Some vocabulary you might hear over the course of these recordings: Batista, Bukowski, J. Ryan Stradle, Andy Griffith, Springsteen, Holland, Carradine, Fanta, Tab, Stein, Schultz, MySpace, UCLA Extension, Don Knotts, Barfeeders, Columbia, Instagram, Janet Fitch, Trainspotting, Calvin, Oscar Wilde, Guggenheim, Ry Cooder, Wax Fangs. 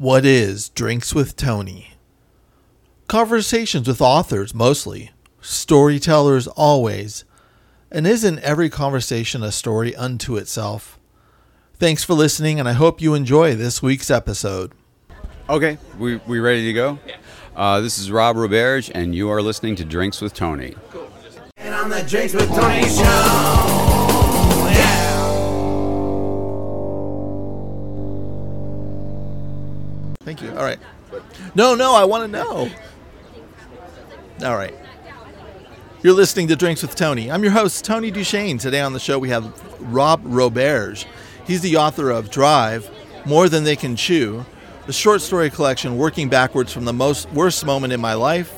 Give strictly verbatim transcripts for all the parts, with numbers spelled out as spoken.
What is Drinks with Tony? Conversations with authors mostly, storytellers always, and isn't every conversation a story unto itself? Thanks for listening, and I hope you enjoy this week's episode. Okay, we we ready to go? Yeah. Uh, this is Rob Roberge, and you are listening to Drinks with Tony. Cool. And on the Drinks with Tony show, yeah. Thank you. All right. No, no, I want to know. All right. You're listening to Drinks with Tony. I'm your host, Tony Duchesne. Today on the show, we have Rob Roberge. He's the author of Drive, More Than They Can Chew, the short story collection working backwards from the most worst moment in my life,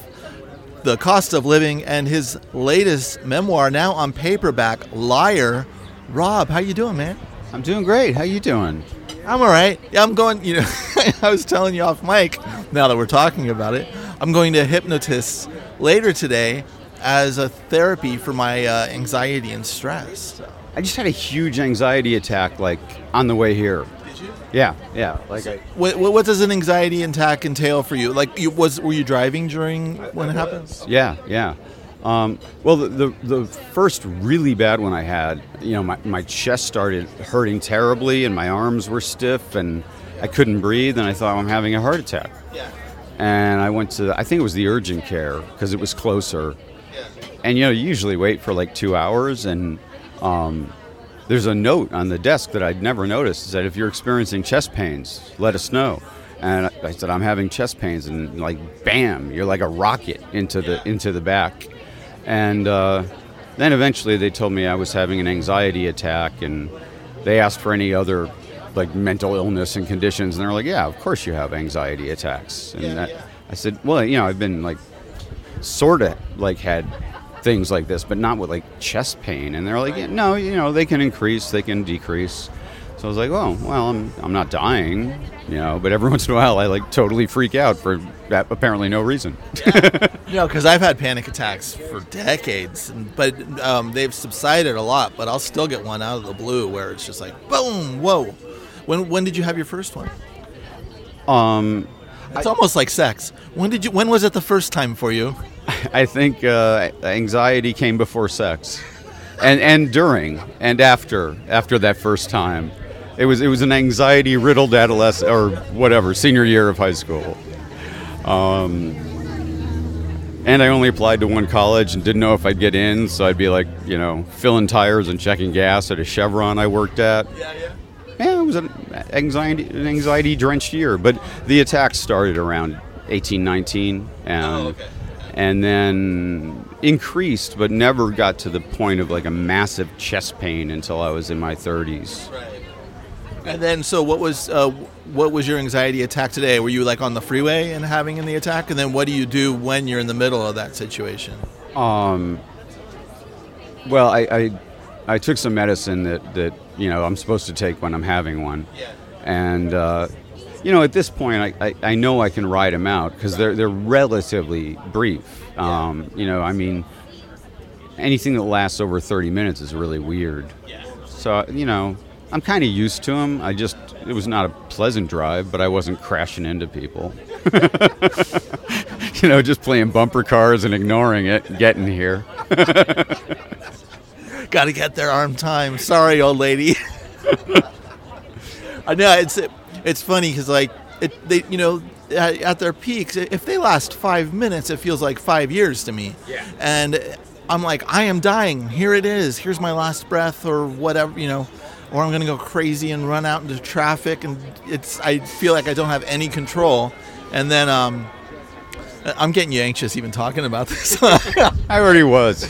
The Cost of Living, and his latest memoir, now on paperback, Liar. Rob, how you doing, man? I'm doing great. How you doing? I'm all right. I'm going, you know, I was telling you off mic, now that we're talking about it, I'm going to hypnotist later today as a therapy for my uh, anxiety and stress. I just had a huge anxiety attack, like, on the way here. Did you? Yeah, yeah. Like, so, I, what, what does an anxiety attack entail for you? Like, you, was were you driving during I, when I it happens? Yeah, yeah. Um, well, the, the the first really bad one I had, you know, my, my chest started hurting terribly and my arms were stiff and I couldn't breathe and I thought, well, I'm having a heart attack. Yeah. And I went to, I think it was the urgent care because it was closer. Yeah. And, you know, you usually wait for like two hours and um, there's a note on the desk that I'd never noticed. It said, if you're experiencing chest pains, let us know. And I said, I'm having chest pains. And like, bam, you're like a rocket into the, into the back. And uh, then eventually they told me I was having an anxiety attack, and they asked for any other like mental illness and conditions, and they're like, "Yeah, of course you have anxiety attacks." And yeah, that, yeah. I said, "Well, you know, I've been like sort of like had things like this, but not with like chest pain." And they're like, yeah, "No, you know, they can increase, they can decrease." So I was like, "Oh, well, I'm I'm not dying, you know." But every once in a while, I like totally freak out for apparently no reason. Yeah. You know, because I've had panic attacks for decades, and, but um, they've subsided a lot. But I'll still get one out of the blue where it's just like, boom, whoa. When when did you have your first one? Um, it's I, almost like sex. When did you? When was it the first time for you? I think uh, anxiety came before sex, and and during and after after that first time. It was it was an anxiety riddled adolescent or whatever senior year of high school. Um, and I only applied to one college and didn't know if I'd get in, so I'd be like, you know, filling tires and checking gas at a Chevron I worked at. Yeah, yeah. Yeah, it was an anxiety, an anxiety-drenched year, but the attacks started around eighteen, nineteen, and oh, okay. And then increased, but never got to the point of like a massive chest pain until I was in my thirties. Right. And then, so what was uh, what was your anxiety attack today? Were you like on the freeway and having an attack? And then, what do you do when you're in the middle of that situation? Um. Well, I I, I took some medicine that, that you know I'm supposed to take when I'm having one, yeah. And uh, you know at this point I, I, I know I can ride them out because they're they're relatively brief. Yeah. Um. You know, I mean, anything that lasts over thirty minutes is really weird. Yeah. So you know. I'm kind of used to them. I just, it was not a pleasant drive, but I wasn't crashing into people. You know, just playing bumper cars and ignoring it and getting here. Got to get there on time. Sorry, old lady. I know, it's it's funny because, like, it, they, you know, at, at their peaks, if they last five minutes, it feels like five years to me. Yeah. And I'm like, I am dying. Here it is. Here's my last breath or whatever, you know. Or I'm going to go crazy and run out into traffic, and it's. I feel like I don't have any control. And then um, I'm getting you anxious even talking about this. I already was.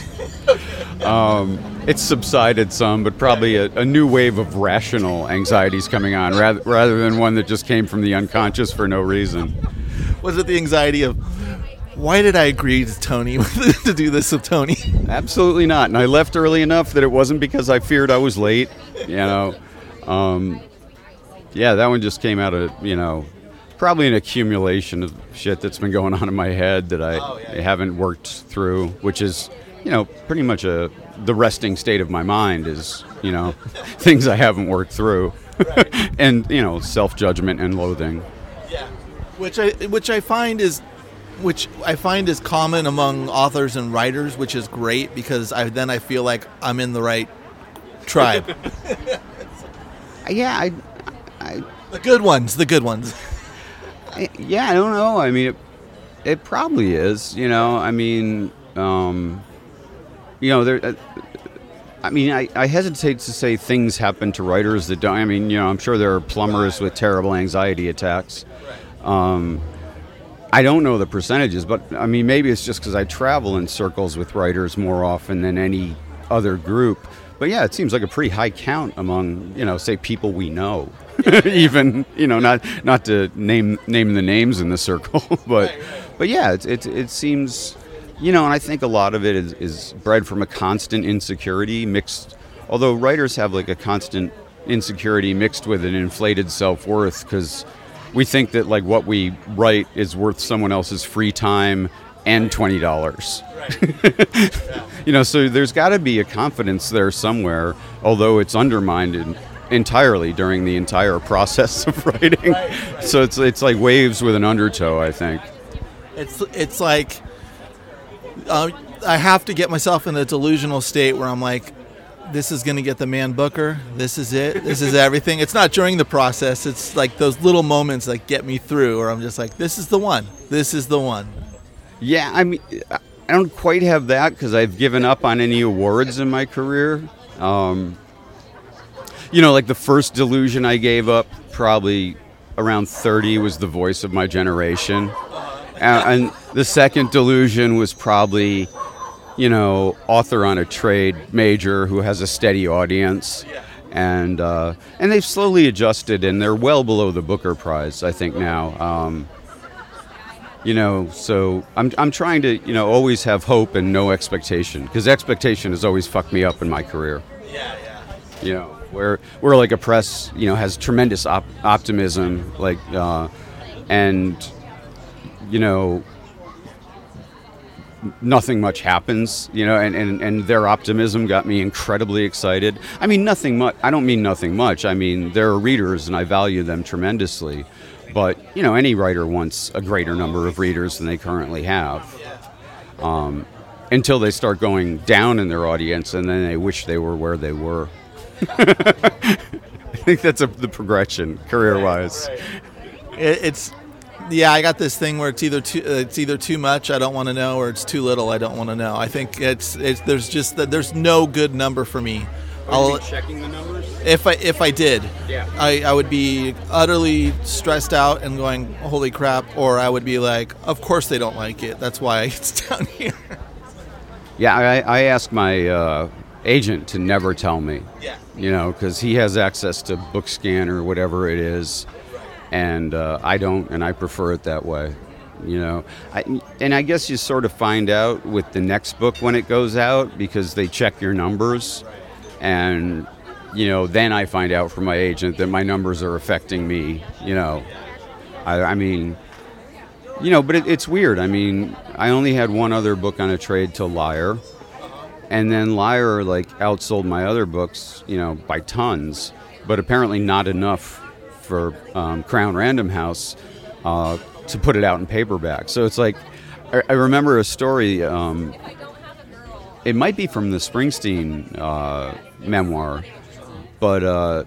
Um, it's subsided some, but probably a, a new wave of rational anxieties coming on, rather, rather than one that just came from the unconscious for no reason. Was it the anxiety of, why did I agree to Tony to do this with Tony? Absolutely not. And I left early enough that it wasn't because I feared I was late. You know, um, yeah, that one just came out of, you know, probably an accumulation of shit that's been going on in my head that I oh, yeah, yeah. haven't worked through, which is, you know, pretty much a the resting state of my mind is, you know, things I haven't worked through. Right. And, you know, self-judgment and loathing. Yeah. Which I which I find is which I find is common among authors and writers, which is great because I then I feel like I'm in the right tribe. yeah, I, I the good ones, the good ones. I, yeah, I don't know. I mean, it, it probably is. You know, I mean, um, you know, there. Uh, I mean, I, I hesitate to say things happen to writers that don't. I mean, you know, I'm sure there are plumbers with terrible anxiety attacks. Um, I don't know the percentages, but I mean, maybe it's just because I travel in circles with writers more often than any other group. But yeah, it seems like a pretty high count among, you know, say people we know, even, you know, not not to name name the names in the circle, but but yeah, it it, it seems. You know, and I think a lot of it is, is bred from a constant insecurity mixed, although writers have like a constant insecurity mixed with an inflated self-worth, because we think that like what we write is worth someone else's free time and twenty dollars. Right. Yeah. You know, so there's got to be a confidence there somewhere, although it's undermined in, entirely during the entire process of writing. Right, right. So it's it's like waves with an undertow, I think. It's it's like... Uh, I have to get myself in a delusional state where I'm like, this is going to get the man Booker. This is it. This is everything. It's not during the process. It's like those little moments that get me through, or I'm just like, this is the one. This is the one. Yeah, I mean, I don't quite have that because I've given up on any awards in my career. Um, you know, like the first delusion I gave up probably around thirty was the voice of my generation. And the second delusion was probably, you know, author on a trade major who has a steady audience. And uh, and they've slowly adjusted, and they're well below the Booker Prize, I think, now. Um, you know, so I'm I'm trying to, you know, always have hope and no expectation, because expectation has always fucked me up in my career. Yeah, yeah. You know, where, where like a press, you know, has tremendous op- optimism, like, uh, and... you know, nothing much happens, you know, and, and, and their optimism got me incredibly excited. I mean, nothing much, I don't mean nothing much. I mean, there are readers and I value them tremendously, but, you know, any writer wants a greater number of readers than they currently have, um, until they start going down in their audience and then they wish they were where they were. I think that's a, the progression career-wise. Right, right. It, it's... Yeah, I got this thing where it's either too, uh, it's either too much, I don't want to know, or it's too little, I don't want to know. I think it's it's there's just there's no good number for me. I'll be checking the numbers. If I if I did, yeah, I, I would be utterly stressed out and going, holy crap, or I would be like, of course they don't like it. That's why it's down here. Yeah, I I asked my uh, agent to never tell me. Yeah, you know, because he has access to BookScan or whatever it is. And uh, I don't, and I prefer it that way, you know. I, and I guess you sort of find out with the next book when it goes out because they check your numbers. And, you know, then I find out from my agent that my numbers are affecting me, you know. I, I mean, you know, but it, it's weird. I mean, I only had one other book on a trade till Liar. And then Liar, like, outsold my other books, you know, by tons. But apparently not enough for um, Crown Random House uh, to put it out in paperback. So it's like, I, I remember a story, um, it might be from the Springsteen uh, memoir, but, uh,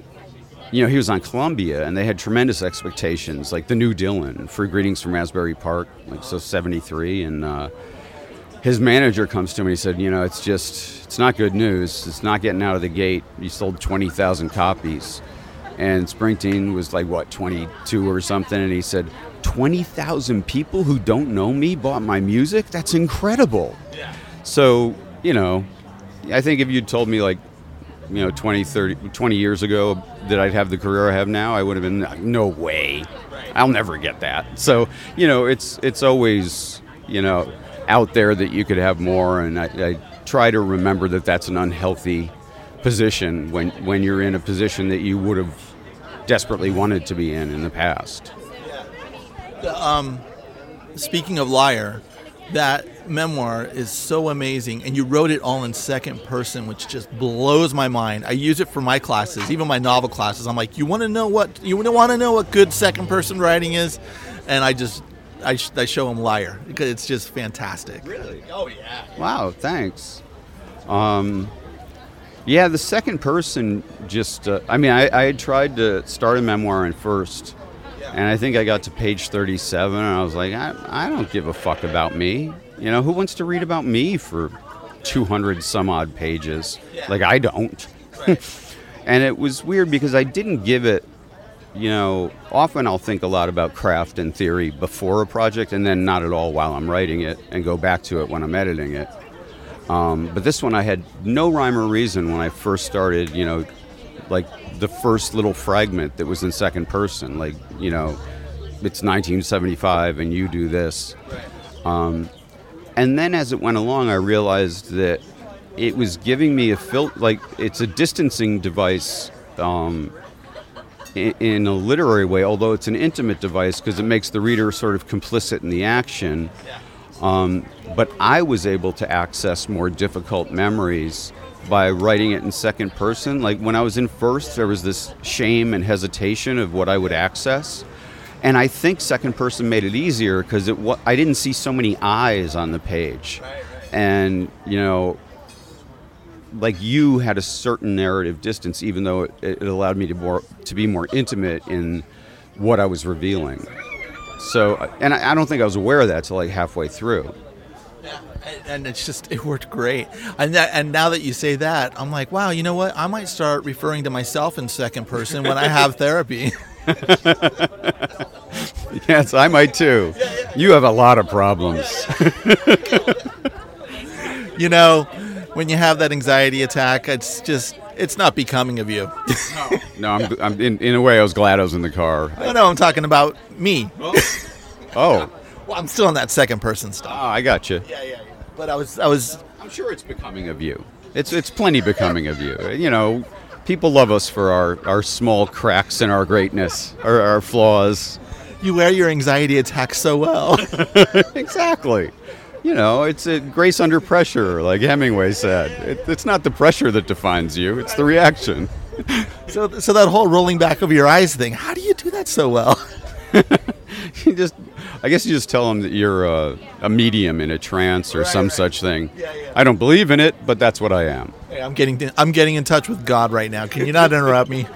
you know, he was on Columbia and they had tremendous expectations, like the new Dylan for Greetings from Asbury Park, like so seventy-three. And uh, his manager comes to me and said, you know, it's just, it's not good news. It's not getting out of the gate. You sold twenty thousand copies. And Springsteen was like, what, twenty-two or something? And he said, twenty thousand people who don't know me bought my music? That's incredible. Yeah. So, you know, I think if you'd told me like, you know, twenty, thirty, twenty years ago that I'd have the career I have now, I would have been like, no way. I'll never get that. So, you know, it's it's always, you know, out there that you could have more. And I, I try to remember that that's an unhealthy position when when you're in a position that you would have desperately wanted to be in in the past. Um, speaking of Liar, that memoir is so amazing, and you wrote it all in second person, which just blows my mind. I use it for my classes, even my novel classes. I'm like, you want to know what you want to know what good second person writing is, and I just I, I show them Liar because it's just fantastic. Really? Oh yeah. Wow. Thanks. Um, yeah, the second person just. Uh, I mean, I, I had tried to start a memoir in first. And I think I got to page thirty-seven, and I was like, I, I don't give a fuck about me. You know, who wants to read about me for two hundred some odd pages? Yeah. Like, I don't. Right. And it was weird because I didn't give it, you know, often I'll think a lot about craft and theory before a project and then not at all while I'm writing it and go back to it when I'm editing it. Um, but this one I had no rhyme or reason when I first started, you know, like the first little fragment that was in second person, like, you know, it's nineteen seventy-five and you do this. Um, and then as it went along, I realized that it was giving me a fil- like it's a distancing device um, in, in a literary way, although it's an intimate device because it makes the reader sort of complicit in the action. Um, but I was able to access more difficult memories by writing it in second person. Like when I was in first, there was this shame and hesitation of what I would access. And I think second person made it easier because it wa- I didn't see so many eyes on the page. Right, right. And, you know, like you had a certain narrative distance, even though it, it allowed me to more to be more intimate in what I was revealing. So, and I, I don't think I was aware of that till like halfway through. And it's just, it worked great. And that, and now that you say that, I'm like, wow, you know what? I might start referring to myself in second person when I have therapy. Yes, I might too. You have a lot of problems. You know, when you have that anxiety attack, it's just, it's not becoming of you. No, no I'm, I'm in, in a way, I was glad I was in the car. No, no, I'm talking about me. Oh. Well, I'm still in that second person stuff. Oh, I got you. Yeah, yeah, yeah. But I was, I was. I'm sure it's becoming of you. It's, it's plenty becoming of you. You know, people love us for our, our small cracks and our greatness, our, our flaws. You wear your anxiety attacks so well. Exactly. You know, it's a grace under pressure, like Hemingway said. It, it's not the pressure that defines you; it's the reaction. So, so that whole rolling back of your eyes thing. How do you do that so well? You just, I guess you just tell them that you're a, a medium in a trance or right, some right. such thing. Yeah, yeah. I don't believe in it, but that's what I am. Hey, I'm getting, I'm getting in touch with God right now. Can you not interrupt me?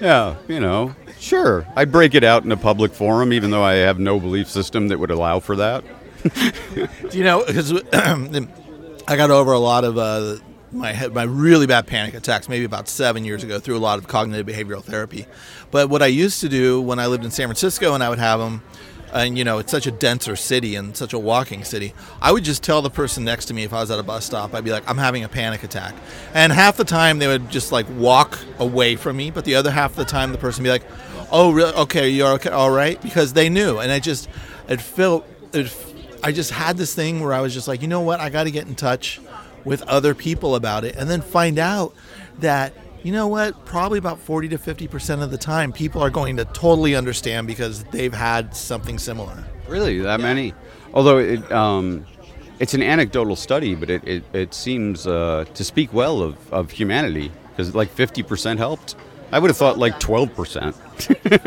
Yeah, you know, sure. I break it out in a public forum, even though I have no belief system that would allow for that. You know, because I got over a lot of uh, my head, my really bad panic attacks maybe about seven years ago through a lot of cognitive behavioral therapy. But what I used to do when I lived in San Francisco and I would have them, and you know, it's such a denser city and such a walking city, I would just tell the person next to me if I was at a bus stop, I'd be like, I'm having a panic attack. And half the time they would just like walk away from me, but the other half of the time the person would be like, oh, really? Okay, you're okay, all right? Because they knew. And I just, it felt, it, I just had this thing where I was just like, you know what, I got to get in touch with other people about it and then find out that, you know what, probably about forty to fifty percent of the time people are going to totally understand because they've had something similar. Really? That yeah. many? Although it, um, it's an anecdotal study, but it, it, it seems uh, to speak well of, of humanity because like fifty percent helped. I would have thought like twelve percent.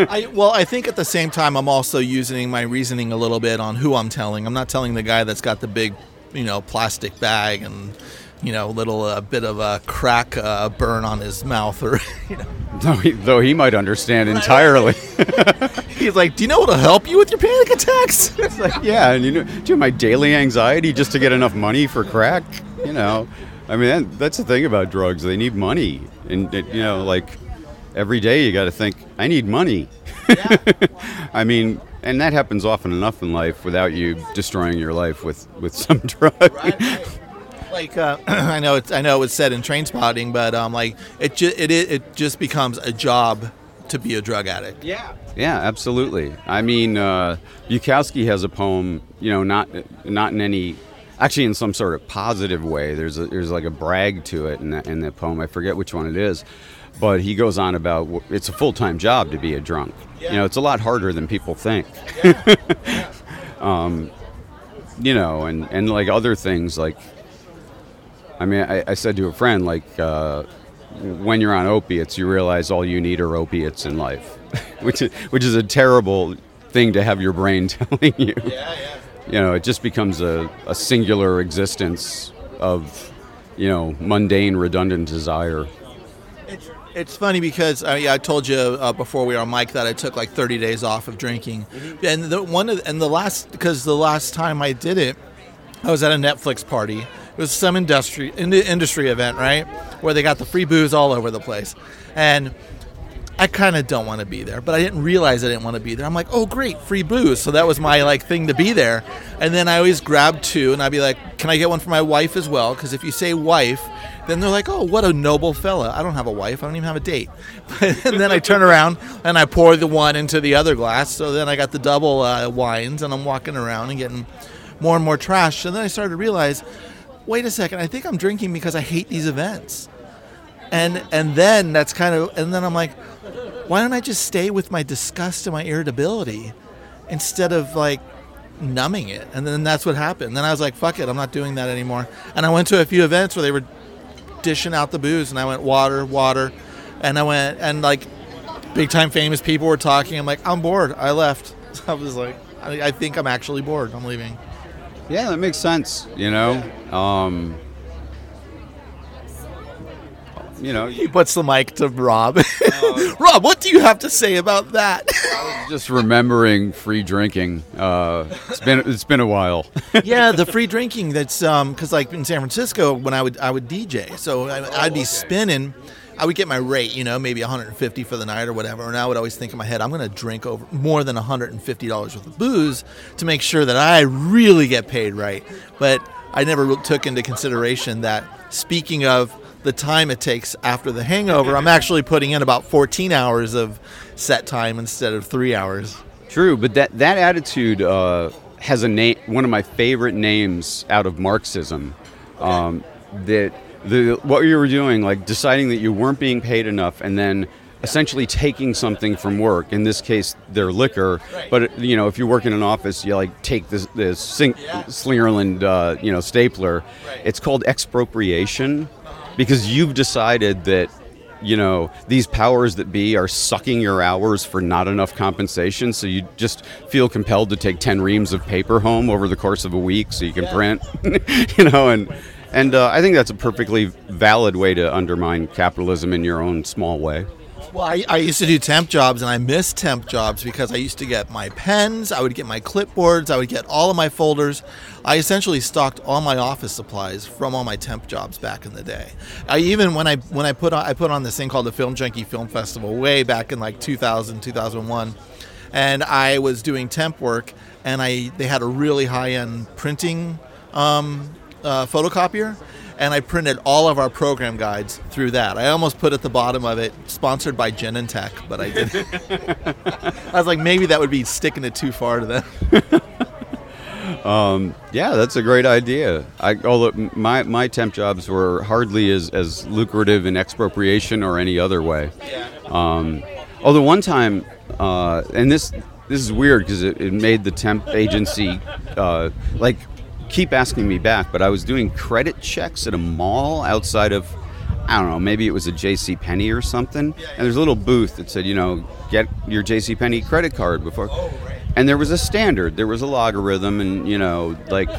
I, well, I think at the same time I'm also using my reasoning a little bit on who I'm telling. I'm not telling the guy that's got the big, you know, plastic bag and, you know, little uh, bit of a crack uh, burn on his mouth or, you know. Though he, though he might understand right. entirely. He's like, do you know what'll help you with your panic attacks? It's like, yeah, and you know, do you have my daily anxiety just to get enough money for crack? You know, I mean, that, that's the thing about drugs. They need money. And, it, you know, like every day you got to think, I need money. Yeah. I mean, and that happens often enough in life without you destroying your life with, with some drug. Right, right. Like uh, I know it's I know it was said in Trainspotting, but um, like it ju- it it just becomes a job to be a drug addict. Yeah. Yeah, absolutely. I mean, uh, Bukowski has a poem, you know, not not in any, actually in some sort of positive way. There's a, there's like a brag to it in that in that poem. I forget which one it is, but he goes on about it's a full time job to be a drunk. Yeah. You know, it's a lot harder than people think. Yeah. Yeah. um, you know, and, and like other things, like, I mean, I, I said to a friend, like, uh, when you're on opiates, you realize all you need are opiates in life, which is, which is a terrible thing to have your brain telling you. Yeah, yeah. You know, it just becomes a, a singular existence of, you know, mundane, redundant desire. It's, it's funny because uh, yeah, I told you uh, before we were on mic that I took like thirty days off of drinking, mm-hmm. and the one of, and the last because the last time I did it, I was at a Netflix party. It was some industry in the industry event, right, where they got the free booze all over the place, and I kind of don't want to be there, but I didn't realize I didn't want to be there. I'm like, oh, great, free booze. So that was my, like, thing to be there. And then I always grab two, and I'd be like, can I get one for my wife as well? Because if you say wife, then they're like, oh, what a noble fella. I don't have a wife. I don't even have a date. And then I turn around, and I pour the one into the other glass. So then I got the double uh, wines, and I'm walking around and getting more and more trash. And then I started to realize, wait a second, I think I'm drinking because I hate these events. And and then that's kind of, and then I'm like, why don't I just stay with my disgust and my irritability instead of like numbing it? And then that's what happened. And then I was like, fuck it, I'm not doing that anymore. And I went to a few events where they were dishing out the booze, and I went water, water. And I went, and like big time famous people were talking. I'm like, I'm bored. I left. So I was like, I, I think I'm actually bored. I'm leaving. Yeah, that makes sense. You know, yeah. um, You know, he puts the mic to Rob. Uh, Rob, what do you have to say about that? I was just remembering free drinking. Uh, it's been it's been a while. Yeah, the free drinking. That's um, because like in San Francisco, when I would I would D J, so I, oh, I'd be okay. spinning. I would get my rate, you know, maybe one hundred fifty for the night or whatever, and I would always think in my head, I'm going to drink over more than one hundred fifty dollars worth of booze to make sure that I really get paid right. But I never took into consideration that, speaking of the time it takes after the hangover, I'm actually putting in about fourteen hours of set time instead of three hours. True, but that that attitude uh, has a name. One of my favorite names out of Marxism. Um, that the what you were doing, like deciding that you weren't being paid enough, and then essentially taking something from work. In this case, their liquor. But you know, if you work in an office, you like take this this sing- Slingerland, uh, you know, stapler. It's called expropriation. Because you've decided that, you know, these powers that be are sucking your hours for not enough compensation, so you just feel compelled to take ten reams of paper home over the course of a week so you can yeah. print, you know, and and uh, I think that's a perfectly valid way to undermine capitalism in your own small way. Well, I, I used to do temp jobs, and I miss temp jobs because I used to get my pens, I would get my clipboards, I would get all of my folders. I essentially stocked all my office supplies from all my temp jobs back in the day. I even when I when I put on I put on this thing called the Film Junkie Film Festival way back in like two thousand, two thousand one, and I was doing temp work, and I they had a really high-end printing um, uh, photocopier. And I printed all of our program guides through that. I almost put at the bottom of it, sponsored by Genentech, but I didn't. I was like, maybe that would be sticking it too far to them. um, yeah, that's a great idea. I, although my, my temp jobs were hardly as, as lucrative in expropriation or any other way. Um, although one time, uh, and this this is weird because it, it made the temp agency uh, like... keep asking me back, but I was doing credit checks at a mall outside of, I don't know, maybe it was a JCPenney or something, and there's a little booth that said, you know, get your JCPenney credit card before, and there was a standard, there was a logarithm, and, you know, like,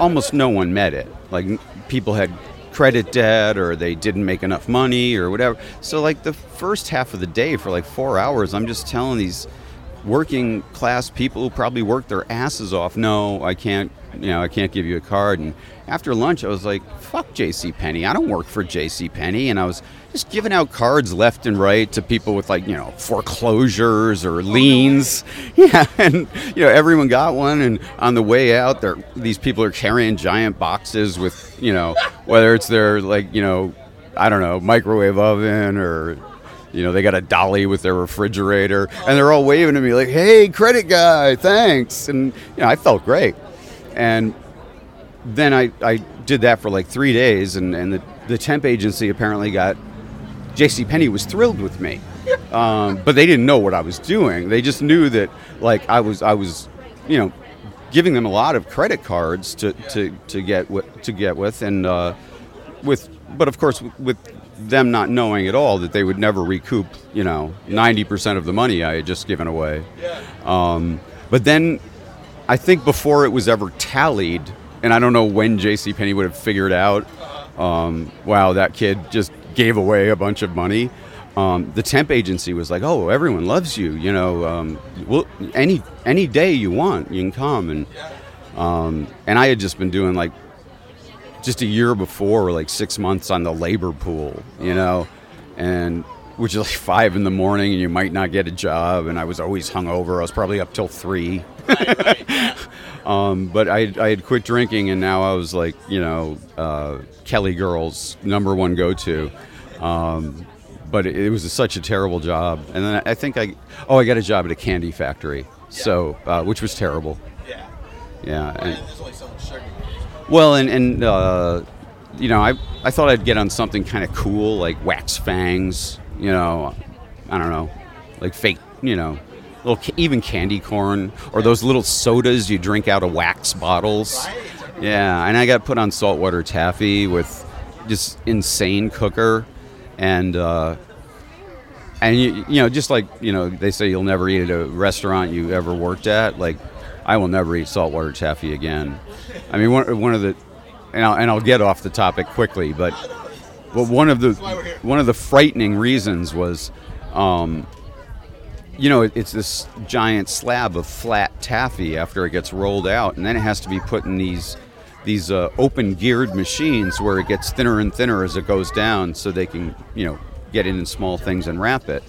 almost no one met it, like, people had credit debt, or they didn't make enough money, or whatever, so, like, the first half of the day, for like four hours, I'm just telling these working class people who probably work their asses off, no, I can't, you know, I can't give you a card. And after lunch, I was like, fuck JCPenney. I don't work for JCPenney. And I was just giving out cards left and right to people with, like, you know, foreclosures or liens. Yeah. And, you know, everyone got one. And on the way out, there these people are carrying giant boxes with, you know, whether it's their, like, you know, I don't know, microwave oven or... you know, they got a dolly with their refrigerator, and they're all waving to me like, hey, credit guy, thanks. And, you know, I felt great. And then I, I did that for like three days, and, and the, the temp agency apparently got, JCPenney was thrilled with me. Um, but they didn't know what I was doing. They just knew that, like, I was, I was, you know, giving them a lot of credit cards to, to, to get with, to get with, and uh, with, but of course with them not knowing at all that they would never recoup, you know, ninety percent of the money I had just given away. Um, but then I think before it was ever tallied, and I don't know when JCPenney would have figured out, um, wow, that kid just gave away a bunch of money. Um, the temp agency was like, oh, everyone loves you, you know, um, we'll, any any day you want, you can come. And um, and I had just been doing like just a year before, like six months on the labor pool, you know, and which is like five in the morning and you might not get a job. And I was always hungover. I was probably up till three. Right, right, yeah. um, but I, I had quit drinking and now I was like, you know, uh, Kelly Girl's number one go-to. Um But it was a, such a terrible job. And then I think I, oh, I got a job at a candy factory, yeah. so uh, which was terrible. Yeah. Yeah. Well, and, there's only so much sugar. Well, and, and uh, you know, I, I thought I'd get on something kind of cool, like Wax Fangs, you know, I don't know, like fake, you know, little ca- even candy corn or those little sodas you drink out of wax bottles. Right. Yeah, and I got put on saltwater taffy with just insane cooker. And, uh, and you, you know, just like, you know, they say you'll never eat at a restaurant you ever worked at. Like, I will never eat saltwater taffy again. I mean, one, one of the, and I'll, and I'll get off the topic quickly, but, but one of the, one of the frightening reasons was, um, you know, it, it's this giant slab of flat taffy after it gets rolled out. And then it has to be put in these these uh, open-geared machines where it gets thinner and thinner as it goes down so they can, you know, get in in small things and wrap it.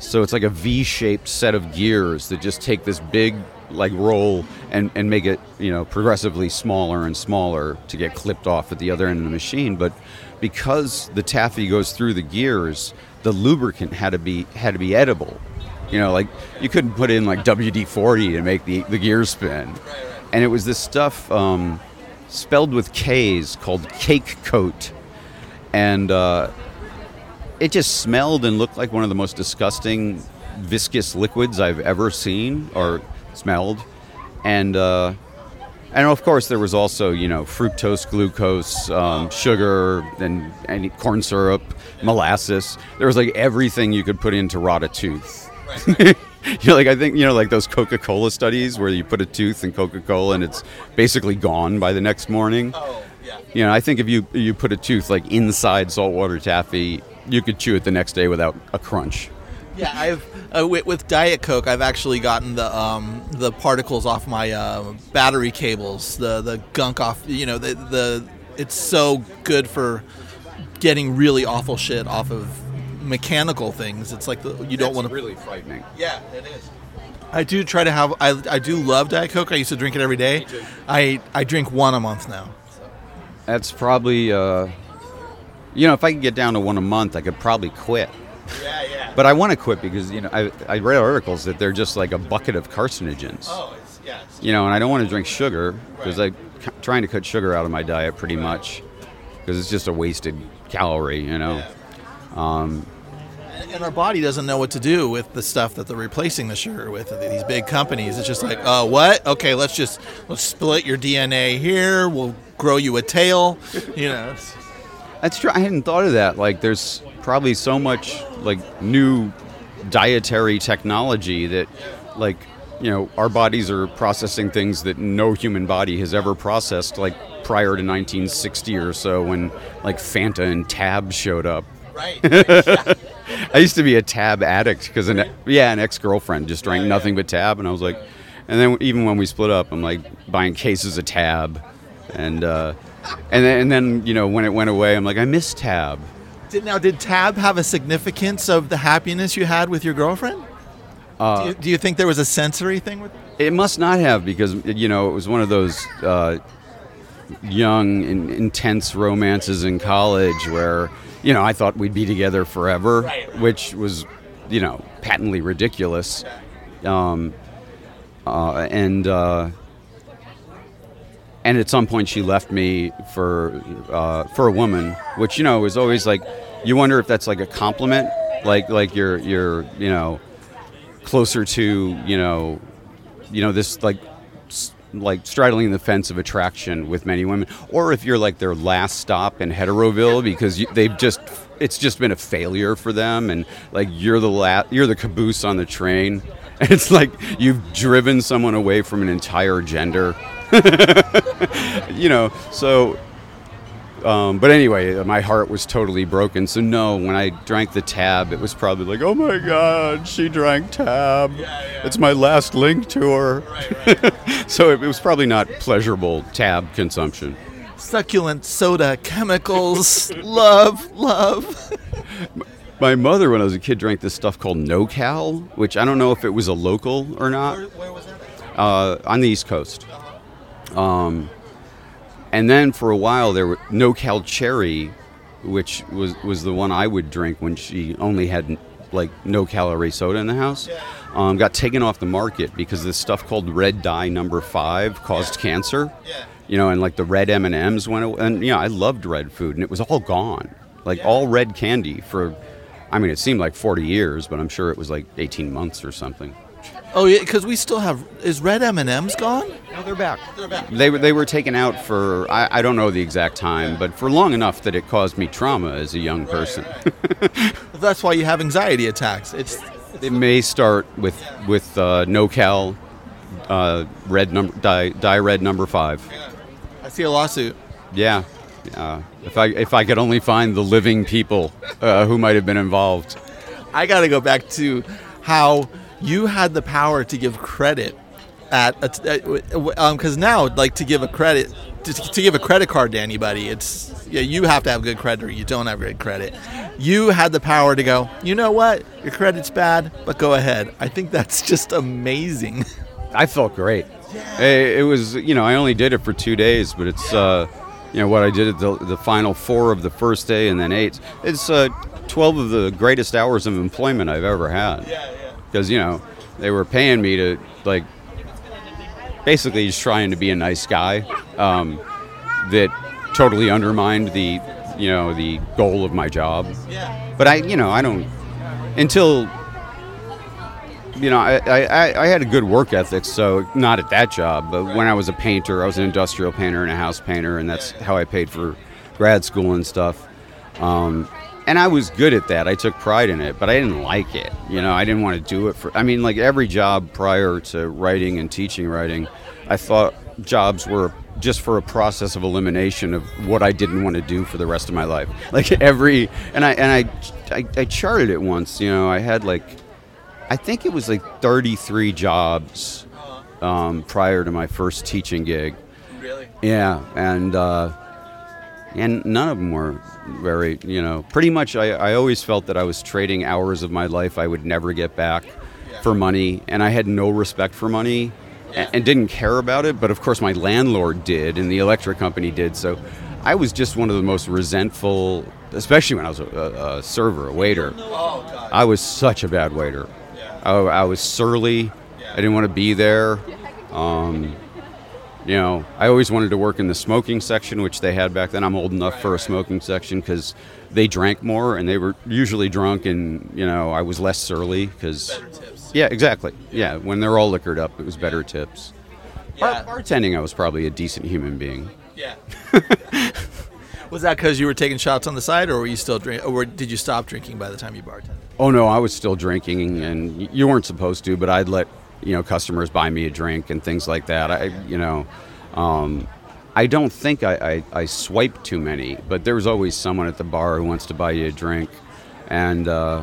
So it's like a V-shaped set of gears that just take this big, like, roll and, and make it, you know, progressively smaller and smaller to get clipped off at the other end of the machine. But because the taffy goes through the gears, the lubricant had to be had to be edible. You know, like, you couldn't put in, like, W D forty to make the, the gears spin. And it was this stuff... Um, spelled with K's, called Cake Coat. And uh, it just smelled and looked like one of the most disgusting viscous liquids I've ever seen or smelled. And, uh, and of course, there was also, you know, fructose, glucose, um, sugar, and, and corn syrup, molasses. There was, like, everything you could put in to rot a tooth. You know, like I think, you know, like those Coca-Cola studies where you put a tooth in Coca-Cola and it's basically gone by the next morning. Oh, yeah. You know, I think if you you put a tooth like inside saltwater taffy, you could chew it the next day without a crunch. Yeah, I've uh, with, with Diet Coke, I've actually gotten the um, the particles off my uh, battery cables, the the gunk off. You know, the the it's so good for getting really awful shit off of mechanical things. It's like the, you don't want to. Really frightening. Yeah, it is. I do try to have. I I do love Diet Coke. I used to drink it every day. I I drink one a month now. That's probably. Uh, you know, if I could get down to one a month, I could probably quit. Yeah, yeah. But I want to quit because you know I I read articles that they're just like a bucket of carcinogens. Oh, it's, yeah. It's you know, and I don't want to drink sugar because right. I'm trying to cut sugar out of my diet pretty right. much because it's just a wasted calorie. You know. Yeah. Um, and our body doesn't know what to do with the stuff that they're replacing the sugar with. These big companies, it's just like, oh, what? Okay, let's just let's split your D N A here. We'll grow you a tail. You know, that's true. I hadn't thought of that. Like, there's probably so much like new dietary technology that, like, you know, our bodies are processing things that no human body has ever processed, like prior to nineteen sixty or so, when like Fanta and Tab showed up. Right. I used to be a Tab addict because an yeah an ex-girlfriend just drank yeah, nothing yeah. but Tab, and I was like, and then even when we split up, I'm like buying cases of Tab, and uh, and then and then you know when it went away, I'm like I miss Tab. Did now did Tab have a significance of the happiness you had with your girlfriend? Uh, do, you, do you think there was a sensory thing with? It must not have because you know it was one of those uh, young and intense romances in college where. You know, I thought we'd be together forever, right, right. which was, you know, patently ridiculous. Um, uh, and uh, and at some point, she left me for uh, for a woman, which you know is always like, you wonder if that's like a compliment, like like you're you're you know, closer to you know, you know this like like straddling the fence of attraction with many women, or if you're like their last stop in Heteroville because you, they've just it's just been a failure for them, and like you're the la- you're the caboose on the train. It's like you've driven someone away from an entire gender. You know, so um, but anyway, my heart was totally broken. So no, when I drank the Tab, it was probably like, oh my God, she drank Tab. Yeah, yeah. It's my last link to her. Right, right. So it, it was probably not pleasurable Tab consumption. Succulent soda, chemicals, love, love. My mother, when I was a kid, drank this stuff called NoCal, which I don't know if it was a local or not. Where, where was that? Uh, on the East Coast. Um, and then for a while, there were NoCal Cherry, which was, was the one I would drink when she only had, like, no-calorie soda in the house. Um, got taken off the market because this stuff called red dye number five caused yeah. cancer. Yeah. You know, and, like, the red M and M's went away. And, you know, I loved red food, and it was all gone. Like, yeah. all red candy for... I mean, it seemed like forty years, but I'm sure it was like eighteen months or something. Oh, yeah, because we still have... Is red M and M's gone? No, they're back. They're back. They, they were taken out for, I, I don't know the exact time, but for long enough that it caused me trauma as a young person. Right, right. That's why you have anxiety attacks. It's, it's It may start with, with uh, NoCal, uh, red number, dye, dye red number five. I see a lawsuit. Yeah. Uh, if I if I could only find the living people uh, who might have been involved. I got to go back to how you had the power to give credit at because um, now like to give a credit to, to give a credit card to anybody. It's yeah, you have to have good credit, or you don't have good credit. You had the power to go, you know what? Your credit's bad, but go ahead. I think that's just amazing. I felt great. Yeah. It, it was you know I only did it for two days, but it's. Uh, You know, what I did at the, the final four of the first day and then eight, it's uh, twelve of the greatest hours of employment I've ever had. Yeah, yeah. Because, you know, they were paying me to, like, basically just trying to be a nice guy um, that totally undermined the, you know, the goal of my job. Yeah. But I, you know, I don't, until, you know, I, I, I had a good work ethic, so not at that job, but when I was a painter, I was an industrial painter and a house painter, and that's how I paid for grad school and stuff. Um, and I was good at that. I took pride in it, but I didn't like it. You know, I didn't want to do it for, I mean, like every job prior to writing and teaching writing, I thought jobs were just for a process of elimination of what I didn't want to do for the rest of my life. Like every, and I, and I, I, I charted it once, you know, I had like, I think it was like thirty-three jobs um, prior to my first teaching gig. Really? Yeah, and uh, and none of them were very, you know, pretty much I, I always felt that I was trading hours of my life I would never get back yeah. for money, and I had no respect for money yeah. and, and didn't care about it, but of course my landlord did and the electric company did, so I was just one of the most resentful, especially when I was a, a, a server, a waiter. Oh, God. I was such a bad waiter. I, I was surly. I didn't want to be there. Um, you know, I always wanted to work in the smoking section, which they had back then. I'm old enough right, for a smoking right. section because they drank more and they were usually drunk, and you know, I was less surly because. Better tips. Yeah, exactly. Yeah, when they're all liquored up, it was better yeah. tips. Yeah. Bar- bartending, I was probably a decent human being. Yeah. Was that because you were taking shots on the side, or were you still drink, or did you stop drinking by the time you bartended? Oh no, I was still drinking, and you weren't supposed to, but I'd let you know customers buy me a drink and things like that. I, you know, um, I don't think I, I, I swiped too many, but there was always someone at the bar who wants to buy you a drink, and uh,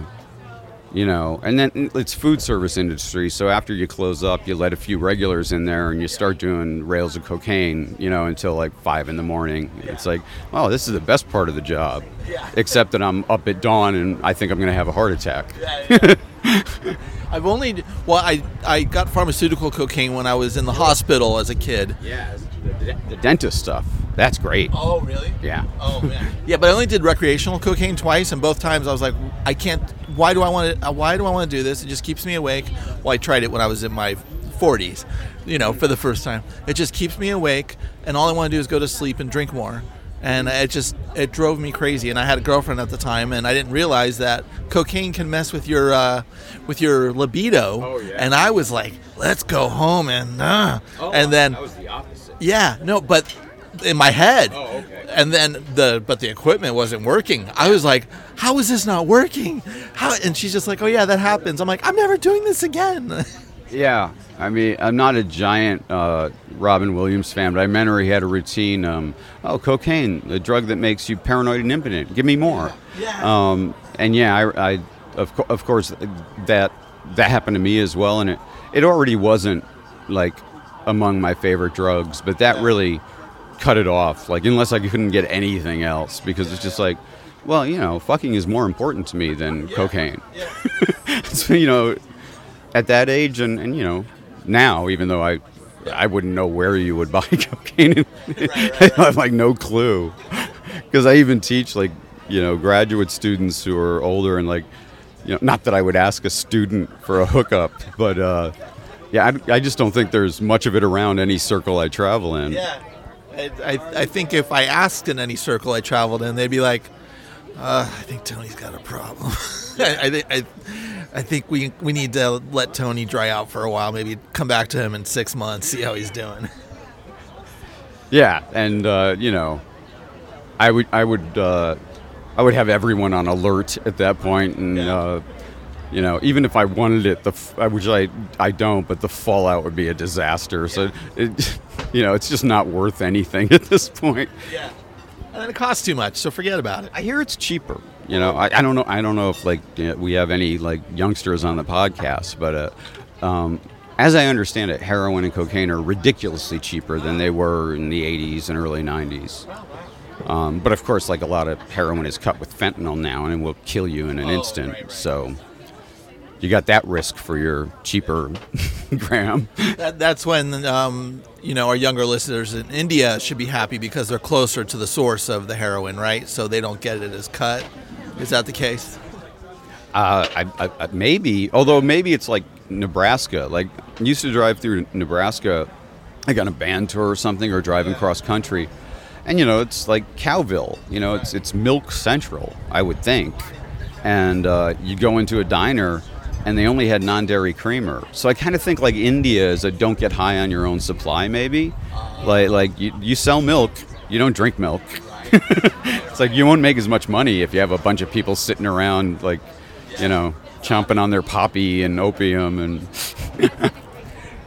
you know, and then it's food service industry, so after you close up, you let a few regulars in there, and you start doing rails of cocaine, you know, until like five in the morning. Yeah. It's like, oh, this is the best part of the job, yeah. except that I'm up at dawn, and I think I'm going to have a heart attack. Yeah, yeah. I've only, well, I, I got pharmaceutical cocaine when I was in the hospital as a kid. Yeah, the, the dentist stuff. That's great. Oh, really? Yeah. Oh, man. Yeah, but I only did recreational cocaine twice, and both times I was like, I can't, why do I want to, why do I want to do this? It just keeps me awake. Well, I tried it when I was in my forties, you know, for the first time. It just keeps me awake, and all I want to do is go to sleep and drink more. And it just, it drove me crazy. And I had a girlfriend at the time, and I didn't realize that cocaine can mess with your uh, with your libido. Oh, yeah. And I was like, let's go home. And uh. oh, and then that was the opposite. Yeah, no, but in my head. Oh, okay. And then the, but the equipment wasn't working. I was like, how is this not working? How? And she's just like, oh, yeah, that happens. I'm like, I'm never doing this again. Yeah. I mean, I'm not a giant uh, Robin Williams fan, but I remember he had a routine. Um, oh, cocaine, a drug that makes you paranoid and impotent. Give me more. Yeah. Yeah. Um, and yeah, I, I of, co- of course that that happened to me as well, and it it already wasn't like among my favorite drugs, but that yeah. really cut it off. Like unless I couldn't get anything else, because yeah. it's just like, well, you know, fucking is more important to me than yeah. cocaine. Yeah. So, you know, at that age, and, and you know. Now, even though I I wouldn't know where you would buy cocaine. Right, right, right. I have, like, no clue. Because I even teach, like, you know, graduate students who are older and, like, you know, not that I would ask a student for a hookup. But, uh, yeah, I, I just don't think there's much of it around any circle I travel in. Yeah. I, I, I think if I asked in any circle I traveled in, they'd be like, uh, I think Tony's got a problem. I, I think... I, I think we we need to let Tony dry out for a while. Maybe come back to him in six months, see how he's doing. Yeah, and uh, you know, I would I would uh, I would have everyone on alert at that point, and yeah. uh, you know, even if I wanted it, the which I I don't, but the fallout would be a disaster. So, yeah. it, you know, it's just not worth anything at this point. Yeah, and then it costs too much, so forget about it. I hear it's cheaper. You know, I, I don't know. I don't know if like you know, we have any like youngsters on the podcast, but uh, um, as I understand it, heroin and cocaine are ridiculously cheaper than they were in the eighties and early nineties. Um, but of course, like a lot of heroin is cut with fentanyl now, and it will kill you in an oh, instant. Right, right. So you got that risk for your cheaper gram. That, that's when um, you know, our younger listeners in India should be happy because they're closer to the source of the heroin, right? So they don't get it as cut. Is that the case? Uh, I, I, I, maybe, although maybe it's like Nebraska. Like, I used to drive through Nebraska, like on a band tour or something, or driving yeah. cross country, and you know, it's like Cowville. You know, it's it's Milk Central, I would think. And uh, you go into a diner, and they only had non-dairy creamer. So I kind of think like India is a don't get high on your own supply. Maybe, like like you, you sell milk, you don't drink milk. It's like you won't make as much money if you have a bunch of people sitting around, like, you know, chomping on their poppy and opium and.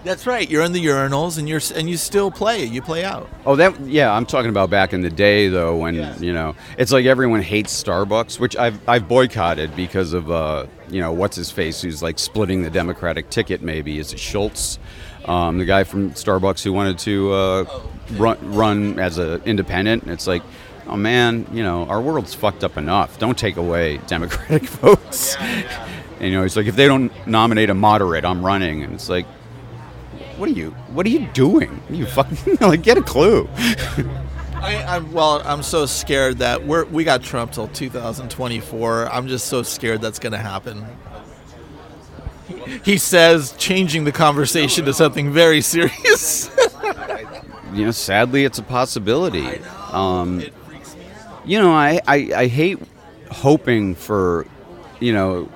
That's right. You're in the urinals and you're and you still play. You play out. Oh, that yeah. I'm talking about back in the day though, when yeah. you know, it's like everyone hates Starbucks, which I've I've boycotted because of uh you know what's his face who's like splitting the Democratic ticket. Maybe is it Schultz? Um, the guy from Starbucks who wanted to uh, run, run as an independent. It's like, oh, man, you know, our world's fucked up enough. Don't take away Democratic votes. Yeah, yeah. And, you know, it's like, if they don't nominate a moderate, I'm running. And it's like, what are you What are you doing? What are you fucking, like, get a clue. I, I'm, well, I'm so scared that we're, we got Trump till two thousand twenty-four. I'm just so scared that's going to happen. He says, changing the conversation to something very serious. You know, sadly, it's a possibility. Um, you know, I, I, I hate hoping for, you know,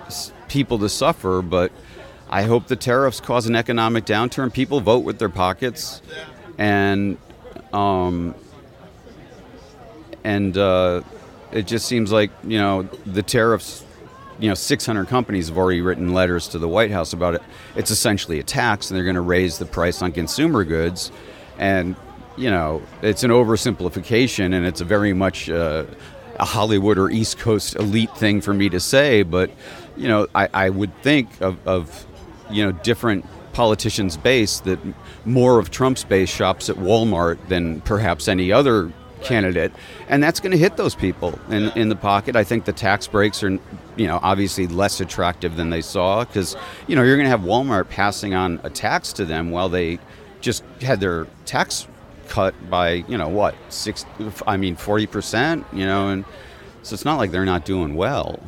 people to suffer, but I hope the tariffs cause an economic downturn. People vote with their pockets, and um, and uh, it just seems like, you know, the tariffs. You know, six hundred companies have already written letters to the White House about it. It's essentially a tax, and they're going to raise the price on consumer goods. And, you know, it's an oversimplification, and it's a very much uh, a Hollywood or East Coast elite thing for me to say. But, you know, I, I would think of, of, you know, different politicians' base that more of Trump's base shops at Walmart than perhaps any other candidate, and that's going to hit those people in, in the pocket. I think the tax breaks are, you know, obviously less attractive than they saw because, you know, you're going to have Walmart passing on a tax to them while they just had their tax cut by, you know, what, six, I mean, forty percent, you know, and so it's not like they're not doing well.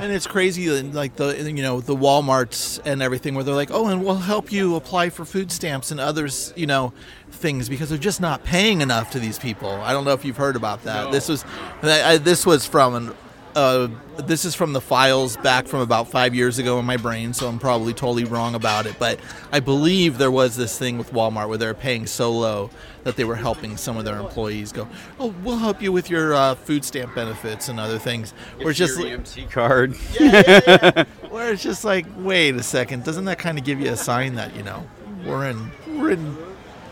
And it's crazy, like the you know the Walmarts and everything, where they're like, oh, and we'll help you apply for food stamps and others, you know, things, because they're just not paying enough to these people. I don't know if you've heard about that. No. This was, I, this was from, an, uh, this is from the files back from about five years ago in my brain, so I'm probably totally wrong about it. But I believe there was this thing with Walmart where they were paying so low that they were helping some of their employees go, oh, we'll help you with your uh, food stamp benefits and other things. Or it's just your E M T card. Yeah, yeah, yeah. Where it's just like, wait a second, doesn't that kind of give you a sign that, you know, we're in we're in,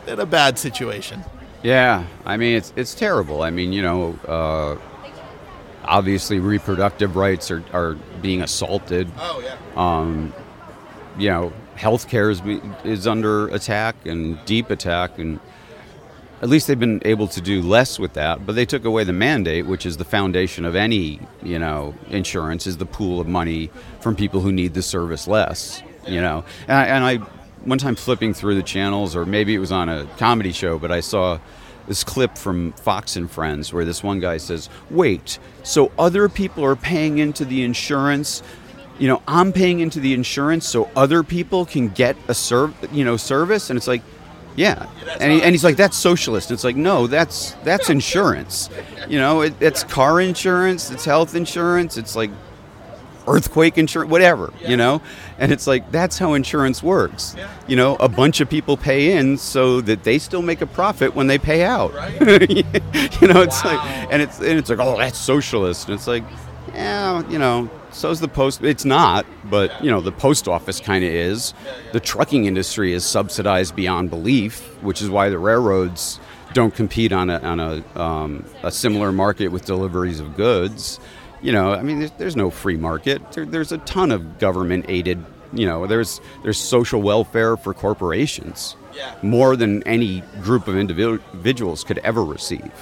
in a bad situation? Yeah, I mean, it's it's terrible. I mean, you know, uh, obviously reproductive rights are, are being assaulted. Oh, yeah. Um, you know, healthcare is is under attack and deep attack, and at least they've been able to do less with that, but they took away the mandate, which is the foundation of any, you know, insurance, is the pool of money from people who need the service less, you know. And I, and I one time flipping through the channels, or maybe it was on a comedy show, but I saw this clip from Fox and Friends where this one guy says, wait, so other people are paying into the insurance, you know, I'm paying into the insurance so other people can get a serv- you know, service? And it's like, yeah, and, he, and he's like, that's socialist. It's like, no, that's that's insurance. You know, it, it's car insurance, it's health insurance, it's like earthquake insurance, whatever, you know. And it's like, that's how insurance works. You know, a bunch of people pay in so that they still make a profit when they pay out. You know, it's wow. like, and it's and it's like, oh, that's socialist. And it's like, yeah, you know, so's the post. It's not, but, you know, the post office kind of is. The trucking industry is subsidized beyond belief, which is why the railroads don't compete on a on a um, a similar market with deliveries of goods. You know, I mean, there's, there's no free market. There, there's a ton of government aided. You know, there's there's social welfare for corporations, more than any group of individu- individuals could ever receive.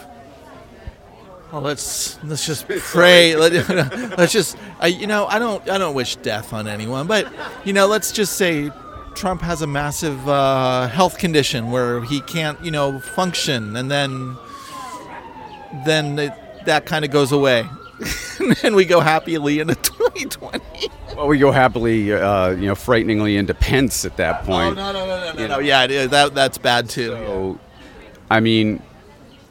Well, let's let's just pray. Let, let's just I, you know I don't I don't wish death on anyone, but you know let's just say Trump has a massive uh, health condition where he can't you know function, and then then it, that kind of goes away, and we go happily into twenty twenty. Well, we go happily, uh, you know, frighteningly into Pence at that point. Oh, no, no, no, no, no, no. Yeah, it, that that's bad too. So, I mean.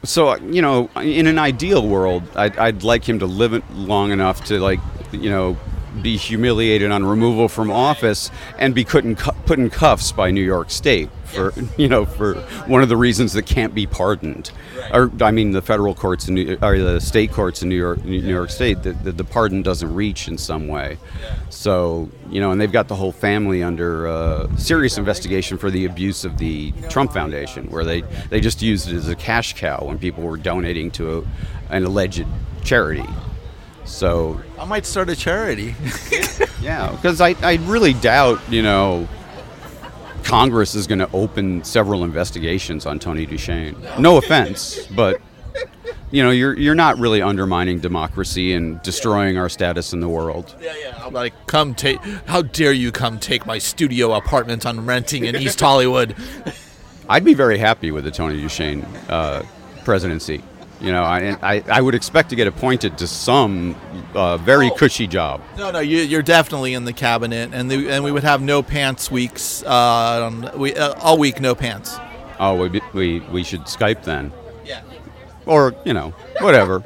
So, you know, in an ideal world, I'd, I'd like him to live it long enough to, like, you know, be humiliated on removal from office and be put in, cu- put in cuffs by New York State for, you know, for one of the reasons that can't be pardoned. Or, I mean, the federal courts in New, or the state courts in New York, New York State, the, the, the pardon doesn't reach in some way. So, you know, and they've got the whole family under uh, serious investigation for the abuse of the Trump Foundation, where they, they just used it as a cash cow when people were donating to a, an alleged charity. So I might start a charity. Yeah, because I, I really doubt, you know, Congress is going to open several investigations on Tony Duchesne. No offense, but, you know, you're you're not really undermining democracy and destroying our status in the world. Yeah, yeah. I'm like, come take, how dare you come take my studio apartment I'm renting in East Hollywood. I'd be very happy with the Tony Duchesne uh, presidency. You know, I, I I would expect to get appointed to some uh, very oh. cushy job. No, no, you, you're definitely in the cabinet, and the, and we would have no pants weeks. Uh, we uh, all week no pants. Oh, we we we should Skype then. Yeah. Or you know whatever.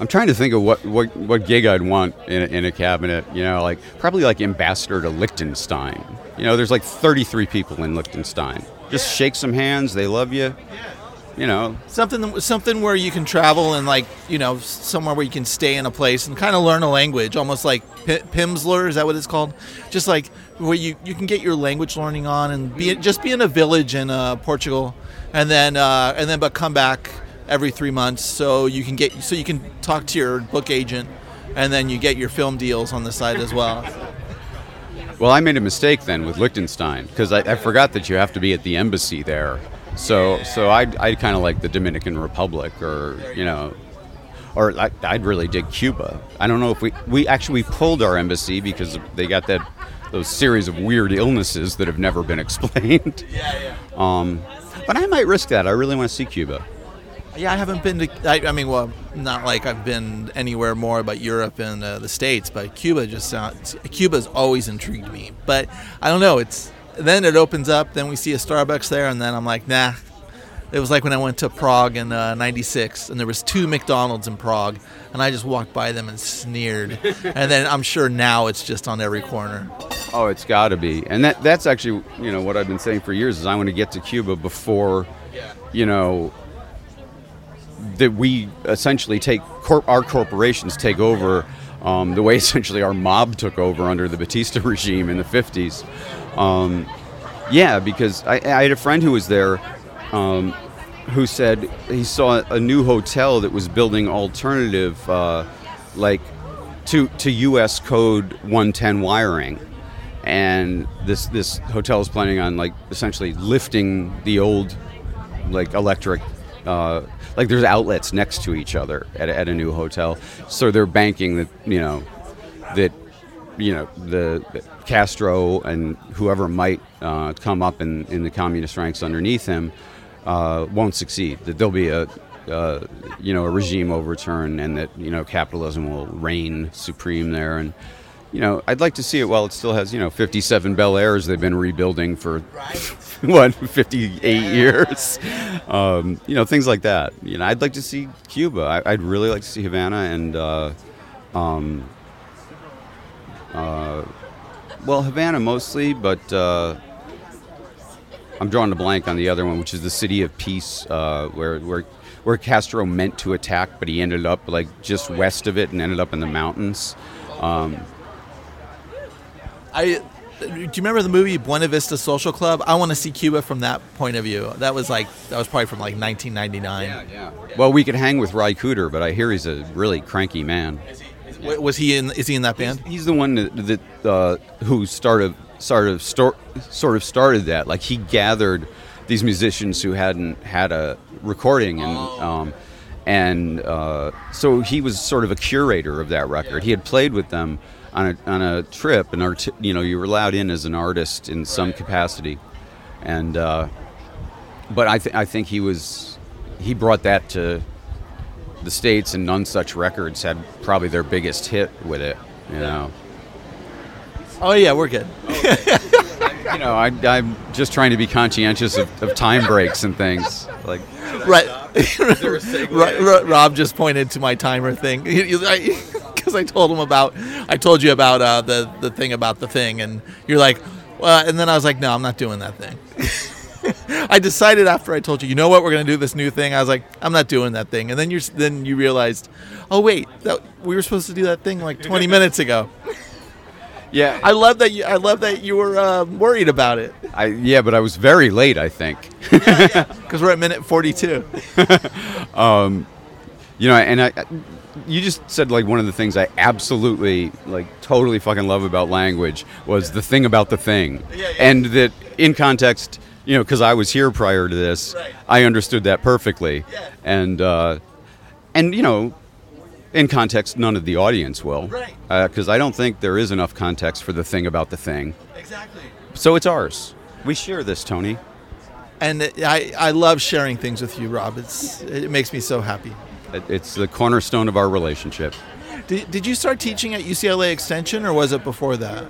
I'm trying to think of what, what, what gig I'd want in a, in a cabinet. You know, like probably like ambassador to Liechtenstein. You know, there's like thirty-three people in Liechtenstein. Just yeah. shake some hands. They love you. Yeah. You know, something something where you can travel and, like, you know, somewhere where you can stay in a place and kind of learn a language, almost like P- Pimsleur, is that what it's called? Just like where you, you can get your language learning on and be just be in a village in uh, Portugal, and then uh, and then but come back every three months so you can get so you can talk to your book agent, and then you get your film deals on the side as well. Well, I made a mistake then with Liechtenstein because I, I forgot that you have to be at the embassy there. So, so I'd, I'd kind of like the Dominican Republic, or, you know, or I, I'd really dig Cuba. I don't know if we, we actually pulled our embassy because they got that, those series of weird illnesses that have never been explained. Yeah, yeah. Um, but I might risk that. I really want to see Cuba. Yeah, I haven't been to, I, I mean, well, not like I've been anywhere more but Europe and uh, the States, but Cuba just sounds, Cuba's always intrigued me. But I don't know, it's, then it opens up, then we see a Starbucks there, and then I'm like, nah. It was like when I went to Prague in uh, ninety-six, and there was two McDonald's in Prague, and I just walked by them and sneered. And then I'm sure now it's just on every corner. Oh, it's got to be. And that that's actually, you know, what I've been saying for years is I want to get to Cuba before, you know, that we essentially take, cor- our corporations take over um, the way essentially our mob took over under the Batista regime in the fifties. Um, yeah, because I, I had a friend who was there Um, who said he saw a new hotel that was building alternative, uh, like, to to U S Code one ten wiring, and this this hotel is planning on, like, essentially lifting the old, like, electric, uh, like, there's outlets next to each other at at a new hotel, so they're banking that you know that you know the, the Castro and whoever might uh, come up in in the communist ranks underneath him. Uh, won't succeed, that there'll be a, uh, you know, a regime overturn, and that, you know, capitalism will reign supreme there. And, you know, I'd like to see it while it still has, you know, fifty-seven Bel Airs they've been rebuilding for, right. what, fifty-eight yeah. years? Um, you know, things like that. You know, I'd like to see Cuba. I, I'd really like to see Havana and, uh, um, uh, well, Havana mostly, but, uh, I'm drawing a blank on the other one, which is the City of Peace, uh, where where where Castro meant to attack, but he ended up like just west of it and ended up in the mountains. Um, I do you remember the movie Buena Vista Social Club? I want to see Cuba from that point of view. That was like that was probably from like nineteen ninety-nine. Yeah, yeah. Well, we could hang with Ry Cooder, but I hear he's a really cranky man. Is he, is he, was he in? Is he in that band? He's, he's the one that, that uh, who started. Sort of, stor- sort of started that. Like, he gathered these musicians who hadn't had a recording, and um, and uh, so he was sort of a curator of that record. He had played with them on a on a trip, and art- you know, you were allowed in as an artist in some capacity, and uh, but I th- I think he was he brought that to the States, and None Such Records had probably their biggest hit with it, you know. Oh, yeah, we're good. Okay. you know, I, I'm just trying to be conscientious of, of time breaks and things. Like, right. right, right. Rob just pointed to my timer thing because I, I told him about, I told you about uh, the, the thing about the thing. And you're like, well, and then I was like, no, I'm not doing that thing. I decided after I told you, you know what, we're going to do this new thing. I was like, I'm not doing that thing. And then you then you realized, oh, wait, that, we were supposed to do that thing like twenty minutes ago. Yeah, I love that you. I love that you were uh, worried about it. I yeah, but I was very late, I think, because yeah, yeah. We're at minute forty-two. um, you know, and I, you just said like one of the things I absolutely like, totally fucking love about language was yeah. the thing about the thing, yeah, yeah. And that in context, you know, because I was here prior to this, right. I understood that perfectly, yeah. and uh, and you know. In context, none of the audience will. Right. Because uh, I don't think there is enough context for the thing about the thing. Exactly. So it's ours. We share this, Tony. And I, I love sharing things with you, Rob. It's It makes me so happy. It's the cornerstone of our relationship. Did, did you start teaching at U C L A Extension, or was it before that?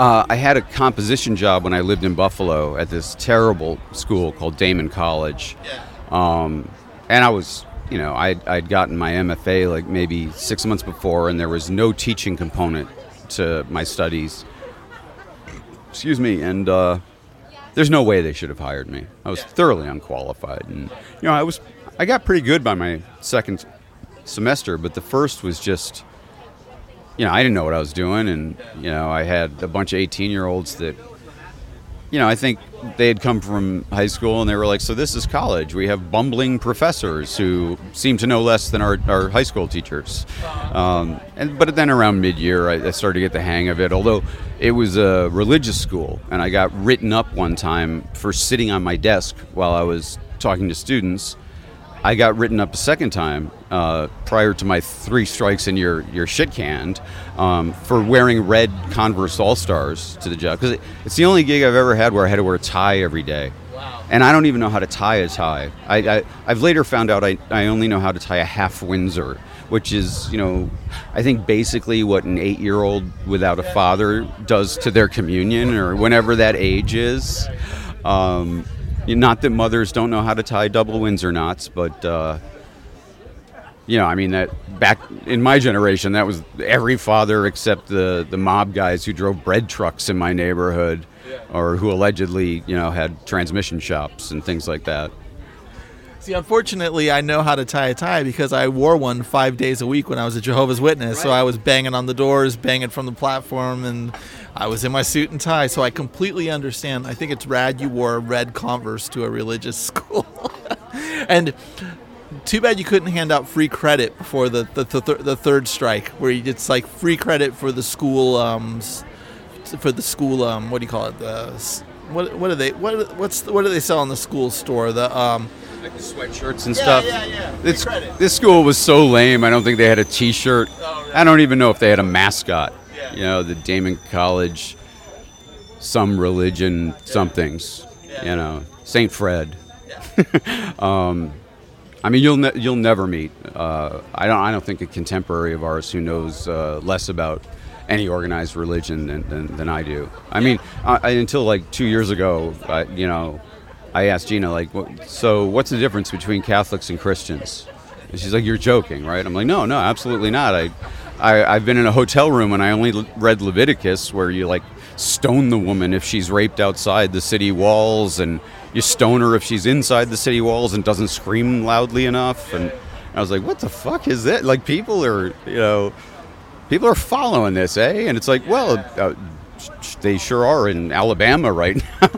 Uh, I had a composition job when I lived in Buffalo at this terrible school called Damon College. Yeah. Um, and I was... You know, I'd, I'd gotten my M F A like maybe six months before, and there was no teaching component to my studies. Excuse me, and uh, there's no way they should have hired me. I was thoroughly unqualified, and you know, I was I got pretty good by my second semester, but the first was just, you know, I didn't know what I was doing, and you know, I had a bunch of eighteen-year-olds that. You know, I think they had come from high school and they were like, so this is college. We have bumbling professors who seem to know less than our, our high school teachers. Um, and But then around mid-year, I, I started to get the hang of it, although it was a religious school. And I got written up one time for sitting on my desk while I was talking to students. I got written up a second time uh, prior to my three strikes and you're, you're shit canned um, for wearing red Converse All-Stars to the job. Because it, it's the only gig I've ever had where I had to wear a tie every day. Wow. And I don't even know how to tie a tie. I, I, I've later found out I, I only know how to tie a half Windsor, which is, you know, I think basically what an eight-year-old without a father does to their communion or whenever that age is. Um, not that mothers don't know how to tie double Windsor knots, but, uh, you know, I mean, that back in my generation, that was every father except the, the mob guys who drove bread trucks in my neighborhood or who allegedly, you know, had transmission shops and things like that. See, unfortunately, I know how to tie a tie because I wore one five days a week when I was a Jehovah's Witness. Right. So I was banging on the doors, banging from the platform, and I was in my suit and tie. So I completely understand. I think it's rad you wore red Converse to a religious school. And too bad you couldn't hand out free credit before the the, the, th- the third strike, where it's like free credit for the school, um, for the school, um, what do you call it? The, what what are they? What what's what do they sell in the school store? The um. Like the sweatshirts and yeah, stuff. Yeah, yeah, this, this school was so lame, I don't think they had a T-shirt. Oh, really? I don't even know if they had a mascot. Yeah. You know, the Damon College, some religion, yeah. somethings. Yeah. You know, Saint Fred. Yeah. um, I mean, you'll ne- you'll never meet. Uh, I don't. I don't think a contemporary of ours who knows uh, less about any organized religion than than, than I do. I yeah. mean, I, until like two years ago, I, you know. I asked Gina, like, so what's the difference between Catholics and Christians? And she's like, you're joking, right? I'm like, no, no, absolutely not. I, I, I've been in a hotel room and I only le- read Leviticus, where you, like, stone the woman if she's raped outside the city walls, and you stone her if she's inside the city walls and doesn't scream loudly enough. And I was like, what the fuck is that? Like, people are, you know, people are following this, eh? And it's like, well, uh, they sure are in Alabama right now.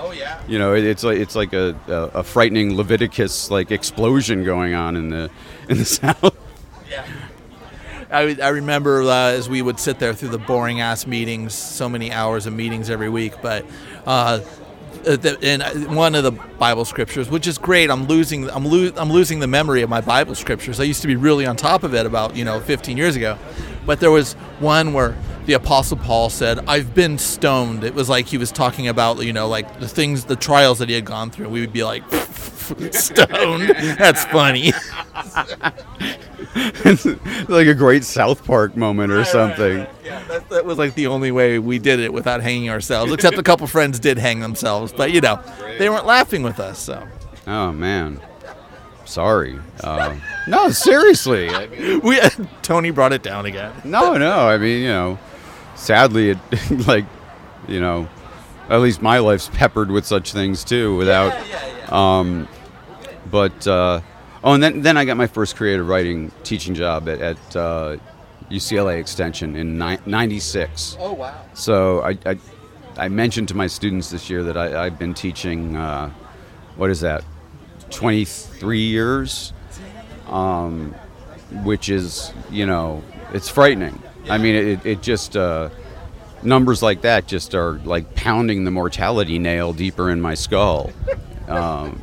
Oh yeah. You know, it's like it's like a, a, a frightening Leviticus like explosion going on in the in the South. Yeah. I I remember uh, as we would sit there through the boring ass meetings, so many hours of meetings every week, but uh in one of the Bible scriptures, which is great. I'm losing I'm lo- I'm losing the memory of my Bible scriptures. I used to be really on top of it about, you know, fifteen years ago. But there was one where the Apostle Paul said, I've been stoned. It was like he was talking about, you know, like the things, the trials that he had gone through. We would be like, stoned? That's funny. It's like a great South Park moment or right, something. Right, right. Yeah, that, that was like the only way we did it without hanging ourselves, except a couple friends did hang themselves. But, you know, they weren't laughing with us. So. Oh, man. Sorry. Uh, no, seriously. I mean, we uh, Tony brought it down again. No, no. I mean, you know, sadly, it like, you know, at least my life's peppered with such things too. Without, yeah, yeah, yeah. Um, but uh, oh, and then then I got my first creative writing teaching job at, at uh, U C L A Extension in ninety-six. Oh wow! So I, I I mentioned to my students this year that I, I've been teaching. Uh, what is that? twenty-three years, um, which is, you know, it's frightening. I mean, it, it just, uh, numbers like that just are like pounding the mortality nail deeper in my skull. Um,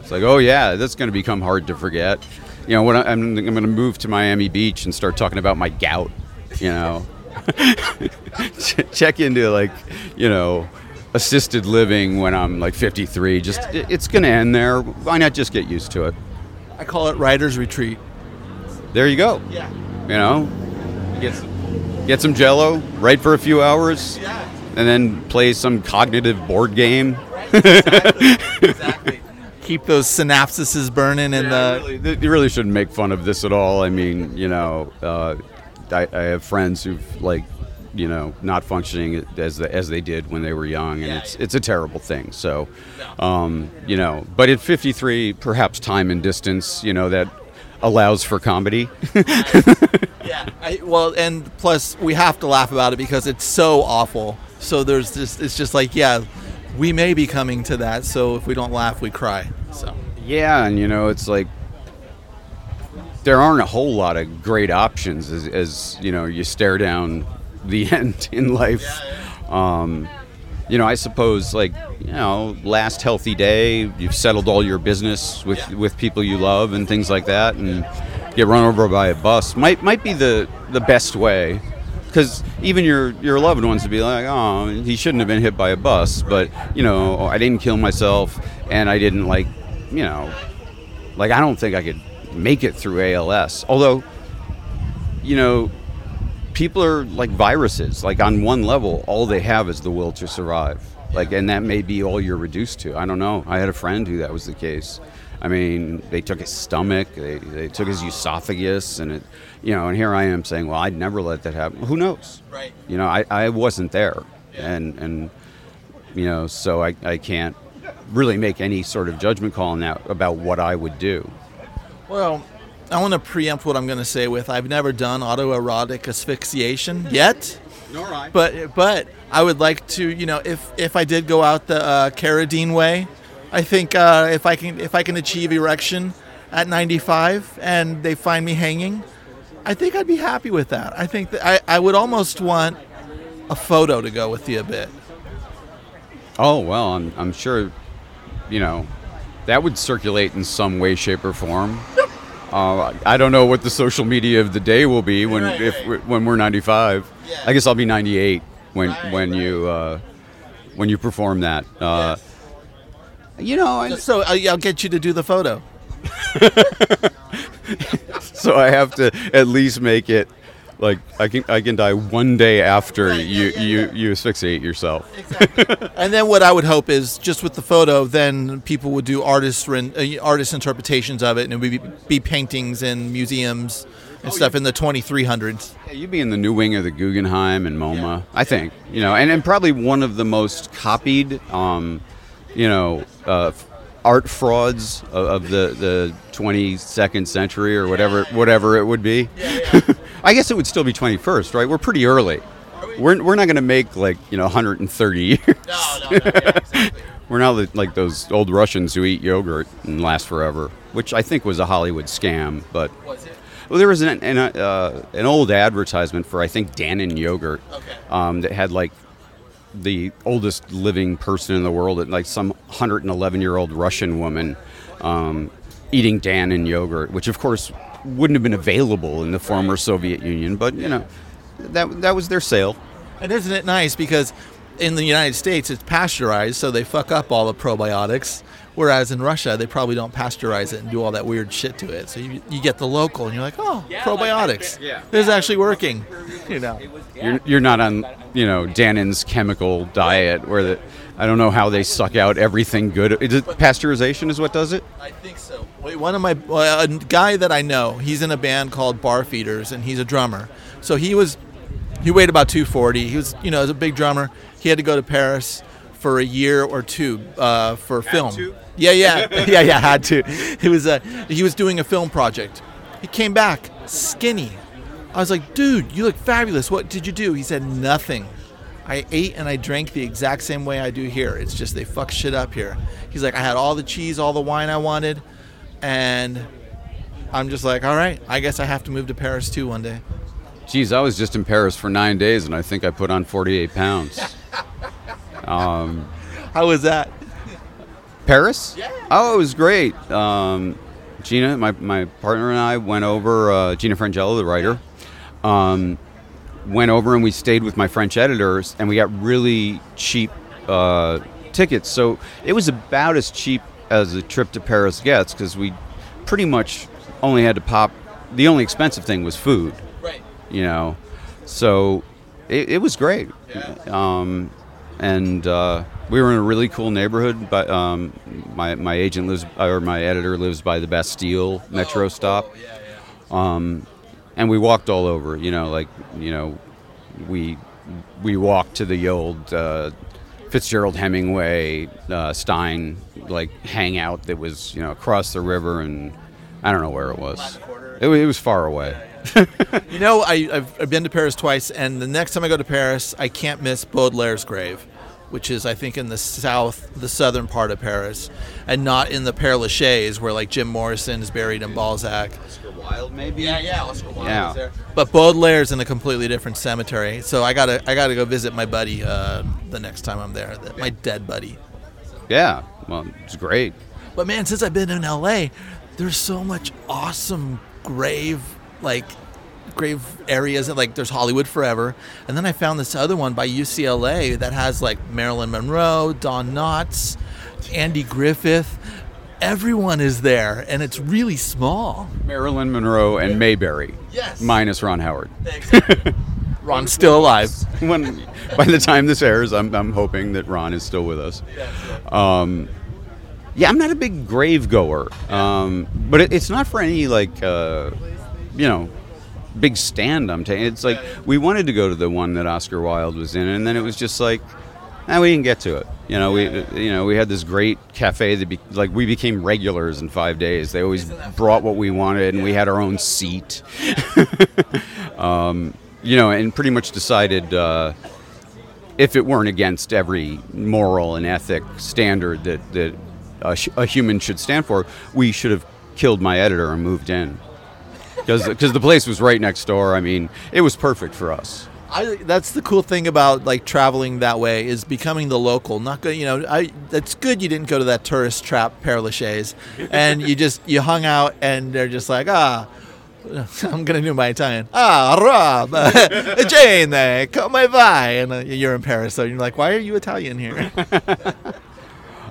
it's like, oh yeah, that's going to become hard to forget. You know, when I, I'm, I'm going to move to Miami Beach and start talking about my gout, you know, check into like, you know, assisted living when I'm like fifty-three. Just yeah, yeah. It's gonna end there. Why not just get used to it? I call it writer's retreat. There you go. Yeah. You know, get some, get some Jello, write for a few hours, yeah. And then play some cognitive board game. Right. Exactly. Exactly. Keep those synapses burning. And yeah, the really, you really shouldn't make fun of this at all. I mean, you know, uh, I, I have friends who've like, you know, not functioning as the, as they did when they were young, and yeah, it's yeah. it's a terrible thing. So, um, you know, but at fifty-three, perhaps time and distance, you know, that allows for comedy. Yeah. I, well, and plus we have to laugh about it because it's so awful. So there's just it's just like yeah, we may be coming to that. So if we don't laugh, we cry. So yeah, and you know, it's like there aren't a whole lot of great options as, as you know you stare down the end in life. Um, you know, I suppose like, you know, last healthy day, you've settled all your business with, yeah. with people you love and things like that, and get run over by a bus might might be the, the best way. because even your your loved ones would be like, oh, he shouldn't have been hit by a bus, but, you know, I didn't kill myself, and I didn't, like, you know, like, I don't think I could make it through A L S. Although, you know, people are like viruses. Like, on one level, all they have is the will to survive. Like, and that may be all you're reduced to. I don't know. I had a friend who that was the case. I mean, they took his stomach, they they took his esophagus, and it, you know, and here I am saying, well, I'd never let that happen. Who knows? Right. You know, I, I wasn't there. Yeah. And, and, you know, so I, I can't really make any sort of judgment call now about what I would do. Well, I want to preempt what I'm going to say with, I've never done autoerotic asphyxiation yet. Nor I. But, but I would like to, you know, if, if I did go out the uh, Carradine way, I think uh, if I can if I can achieve erection at ninety-five and they find me hanging, I think I'd be happy with that. I think that I, I would almost want a photo to go with you a bit. Oh, well, I'm I'm sure, you know, that would circulate in some way, shape, or form. uh, I don't know what the social media of the day will be when right, if right. when we're ninety-five. Yeah. I guess I'll be ninety-eight when right, when right. you uh, when you perform that. Uh, yes. You know, and so I'll get you to do the photo. So I have to at least make it like I can I can die one day after right, you, yeah, yeah, you, yeah. you asphyxiate yourself. Exactly. And then what I would hope is just with the photo, then people would do artist uh, artist interpretations of it, and it would be, be paintings in museums and oh, stuff yeah. in the twenty-three hundreds. Yeah, you'd be in the new wing of the Guggenheim and MoMA, yeah. I think. You know, and, and probably one of the most copied. Um, You know, uh, art frauds of, of the, the twenty-second century or whatever whatever it would be. Yeah, yeah. I guess it would still be twenty-first, right? We're pretty early. Are we? We're we're not going to make like you know one hundred thirty years. No, no, no. Yeah, exactly. We're not like those old Russians who eat yogurt and last forever, which I think was a Hollywood scam. But was it? Well, there was an an, uh, an old advertisement for I think Dannon yogurt okay. um, that had like. the oldest living person in the world, like some one hundred eleven-year-old Russian woman um, eating Dannon yogurt, which, of course, wouldn't have been available in the former Soviet Union. But, you know, that that was their sale. And isn't it nice because in the United States it's pasteurized, so they fuck up all the probiotics, whereas in Russia they probably don't pasteurize it and do all that weird shit to it. So you you get the local and you're like, oh, yeah, probiotics. Like yeah. This is actually working, you know. You're, you're not on, you know, Dannon's chemical diet where the, I don't know how they suck out everything good. Is it pasteurization is what does it? I think so. Wait, one of my, uh, a guy that I know, he's in a band called Barfeeders and he's a drummer. So he was, he weighed about two forty. He was, you know, he was a big drummer. He had to go to Paris for a year or two uh, for had film. To. Yeah, yeah, yeah, yeah, had to. He was, uh, he was doing a film project. He came back skinny. I was like, dude, you look fabulous. What did you do? He said, nothing. I ate and I drank the exact same way I do here. It's just they fuck shit up here. He's like, I had all the cheese, all the wine I wanted. And I'm just like, all right, I guess I have to move to Paris too one day. Geez, I was just in Paris for nine days and I think I put on forty-eight pounds. um, How was that? Paris? Yeah. Oh, it was great. Um, Gina, my, my partner and I went over, uh, Gina Frangello, the writer. Yeah. Um, went over and we stayed with my French editors and we got really cheap uh, tickets. So it was about as cheap as a trip to Paris gets because we pretty much only had to pop. The only expensive thing was food. Right. You know, so it, it was great. Yeah. Um, and uh, we were in a really cool neighborhood. But um, my my agent lives, or my editor lives by the Bastille metro oh, stop. Oh, yeah, yeah. Um, And we walked all over, you know, like, you know, we we walked to the old uh, Fitzgerald Hemingway, uh, Stein, like, hangout that was, you know, across the river and I don't know where it was. It, it was far away. Yeah, yeah. You know, I, I've, I've been to Paris twice, and the next time I go to Paris, I can't miss Baudelaire's grave, which is, I think, in the south, the southern part of Paris, and not in the Père Lachaise where, like, Jim Morrison is buried in Balzac. Wilde maybe? Yeah, yeah, Oscar Wilde yeah. is there. But Baudelaire's in a completely different cemetery, so I gotta I gotta go visit my buddy uh, the next time I'm there, the, my dead buddy. Yeah, well, it's great. But man, since I've been in L A, there's so much awesome grave like grave areas, like there's Hollywood Forever. And then I found this other one by U C L A that has like Marilyn Monroe, Don Knotts, Andy Griffith. Everyone is there, and it's really small. Marilyn Monroe and Mayberry. Yes. Minus Ron Howard. Exactly. Ron's still alive. When, by the time this airs, I'm I'm hoping that Ron is still with us. Um, yeah, I'm not a big grave goer, um, but it, it's not for any like uh, you know big stand I'm taking. It's like we wanted to go to the one that Oscar Wilde was in, and then it was just like, nah, we didn't get to it. You know, we you know we had this great cafe that be, like we became regulars in five days. They always brought what we wanted, and we had our own seat. um, You know, and pretty much decided uh, if it weren't against every moral and ethic standard that, that a, sh- a human should stand for, we should have killed my editor and moved in. Because the place was right next door. I mean, it was perfect for us. I, that's the cool thing about like traveling that way is becoming the local. Not going, you know. I that's good. You didn't go to that tourist trap, Père Lachaise, and you just you hung out, and they're just like ah. I'm going to do my Italian. Ah, Rob, Jane, come by. And uh, you're in Paris, so you're like, why are you Italian here?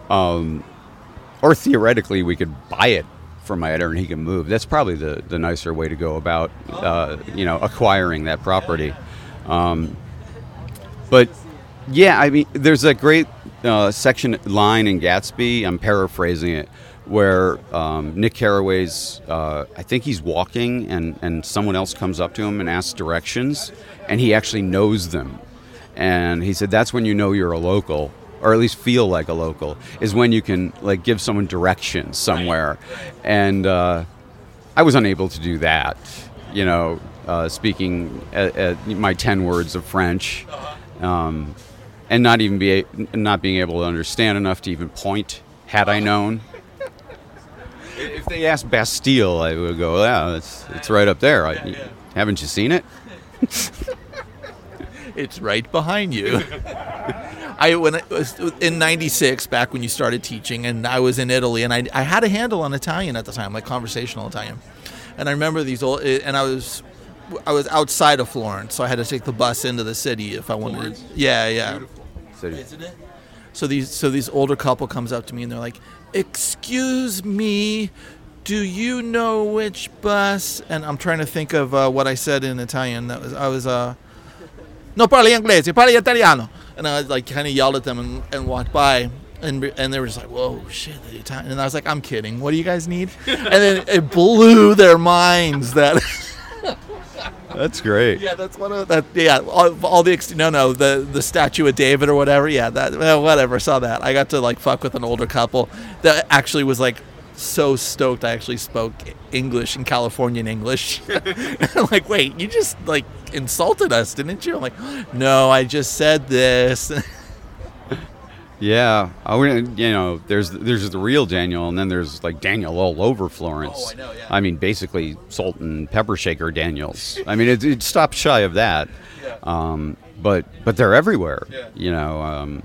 um, or theoretically, we could buy it from my editor and he can move. That's probably the, the nicer way to go about, uh, you know, acquiring that property. Um, but, yeah, I mean, there's a great uh, section line in Gatsby. I'm paraphrasing it. Where um, Nick Carraway's, uh, I think he's walking, and, and someone else comes up to him and asks directions, and he actually knows them. And he said, that's when you know you're a local, or at least feel like a local, is when you can like give someone directions somewhere. And uh, I was unable to do that, you know, uh, speaking at, at my ten words of French, um, and not even be not being able to understand enough to even point, had I known. If they asked Bastille, I would go, yeah, it's, it's right up there. I, yeah, yeah. Haven't you seen it? It's right behind you. I when I was in ninety-six, back when you started teaching, and I was in Italy, and I, I had a handle on Italian at the time, like conversational Italian. And I remember these old, and I was I was outside of Florence, so I had to take the bus into the city if I wanted. Florence. Yeah, yeah. Beautiful city. Isn't it? So these so these older couple comes up to me, and they're like, excuse me, do you know which bus? And I'm trying to think of uh, what I said in Italian. That was I was uh, no parli inglese, parli italiano. And I like kind of yelled at them and, and walked by, and and they were just like, whoa, shit, the Italian. And I was like, I'm kidding. What do you guys need? And then it blew their minds that. That's great. Yeah, that's one of that. Yeah, all, all the ex- no, no, the the statue of David or whatever. Yeah, that well, whatever. Saw that. I got to like fuck with an older couple that actually was like so stoked. I actually spoke English and Californian English. I'm like, wait, you just like insulted us, didn't you? I'm like, no, I just said this. Yeah, I would, you know, there's there's the real Daniel, and then there's like Daniel all over Florence. Oh, I know, yeah. I mean, basically salt and pepper shaker Daniels. I mean, it, it stopped shy of that, yeah. um, but but they're everywhere. Yeah. You know, um,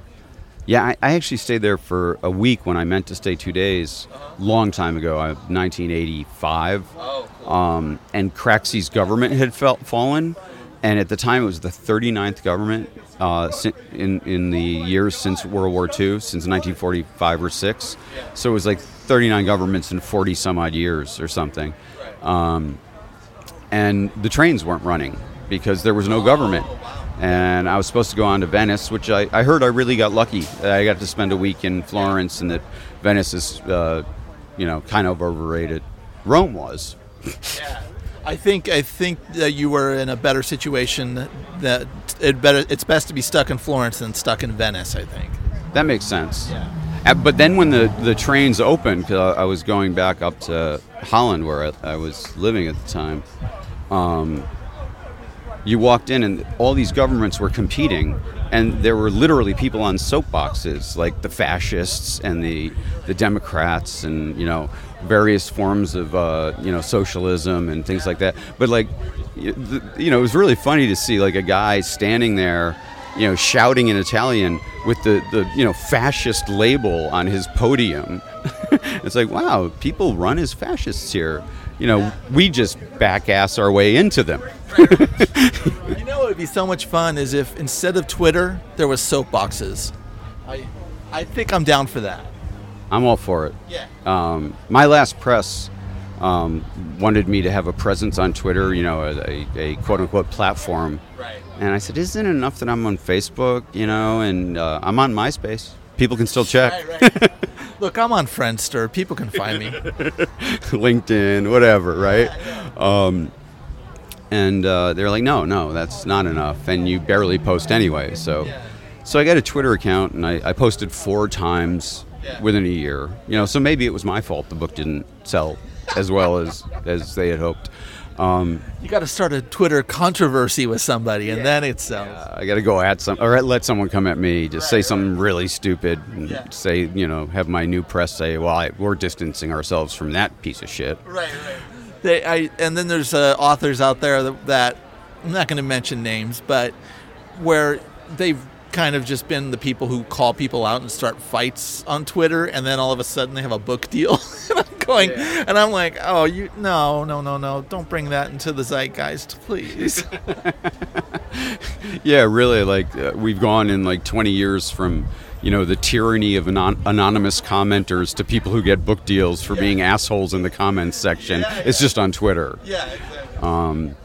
yeah. I, I actually stayed there for a week when I meant to stay two days, uh-huh. long time ago, nineteen eighty-five, oh, cool. um, and Craxi's government had fell, fallen. And at the time, it was the thirty-ninth government uh, in in the years since World War Two, since nineteen forty-five or six. So it was like thirty-nine governments in forty some odd years or something. Um, and the trains weren't running because there was no government. And I was supposed to go on to Venice, which I, I heard I really got lucky. I got to spend a week in Florence, and that Venice is, uh, you know, kind of overrated. Rome was. Yeah. I think I think that you were in a better situation. That it better it's best to be stuck in Florence than stuck in Venice. I think that makes sense. Yeah. But then when the, the trains opened, because I was going back up to Holland where I, I was living at the time, um, you walked in and all these governments were competing, and there were literally people on soapboxes, like the fascists and the the Democrats, and you know. Various forms of uh, you know socialism and things like that, but like you know, it was really funny to see like a guy standing there, you know, shouting in Italian with the, the you know fascist label on his podium. It's like, wow, people run as fascists here. You know, we just back ass our way into them. You know what would be so much fun is if instead of Twitter, there was soapboxes. I I think I'm down for that. I'm all for it. Yeah. Um, my last press um, wanted me to have a presence on Twitter, you know, a, a, a quote-unquote platform. Right. And I said, isn't it enough that I'm on Facebook, you know, and uh, I'm on MySpace. People can still check. Right, right. Look, I'm on Friendster. People can find me. LinkedIn, whatever, right? Yeah, yeah. Um, and uh, they're like, no, no, that's not enough. And you barely post anyway. So yeah. so I got a Twitter account, and I, I posted four times yeah. within a year. You know, so maybe it was my fault the book didn't sell as well as, as they had hoped. Um, you got to start a Twitter controversy with somebody, and yeah, then it sells. Yeah, I got to go at some, or let someone come at me, just right, say right. something really stupid, and yeah. say, you know, have my new press say, well, I, we're distancing ourselves from that piece of shit. Right, right. They, I, and then there's uh, authors out there that, that I'm not going to mention names, but where they've kind of just been the people who call people out and start fights on Twitter, and then all of a sudden they have a book deal. And I'm going, yeah. and I'm like, oh, you no, no, no, no, don't bring that into the zeitgeist, please. Yeah, really, like uh, we've gone in like twenty years from, you know, the tyranny of anon- anonymous commenters to people who get book deals for yeah. being assholes in the comments section. Yeah, yeah. It's just on Twitter. Yeah, exactly. Um,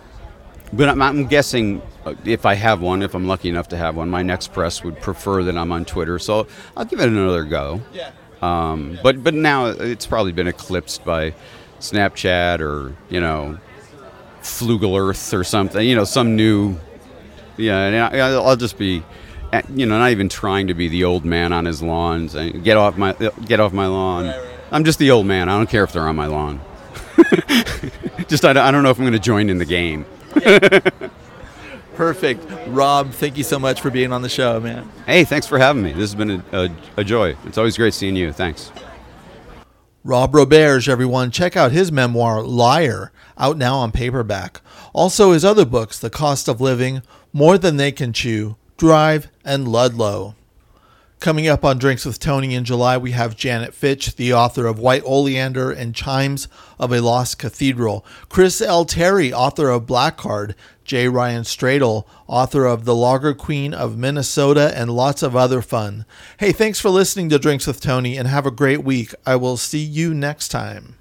but I'm, I'm guessing. If I have one, if I'm lucky enough to have one, my next press would prefer that I'm on Twitter, so I'll give it another go. Yeah. Um, yeah. But but now it's probably been eclipsed by Snapchat or, you know, Flugel Earth or something, you know, some new, yeah, and I, I'll just be, you know, not even trying to be the old man on his lawns. Get off my, get off my lawn. Right, right. I'm just the old man. I don't care if they're on my lawn. Just I, I don't know if I'm going to join in the game. Yeah. Perfect. Rob, thank you so much for being on the show, man. Hey, thanks for having me. This has been a, a, a joy. It's always great seeing you. Thanks. Rob Roberge, everyone. Check out his memoir, Liar, out now on paperback. Also his other books, The Cost of Living, More Than They Can Chew, Drive, and Ludlow. Coming up on Drinks with Tony in July, we have Janet Fitch, the author of White Oleander and Chimes of a Lost Cathedral. Chris L. Terry, author of Blackguard. J. Ryan Stradle, author of The Lager Queen of Minnesota and lots of other fun. Hey, thanks for listening to Drinks with Tony and have a great week. I will see you next time.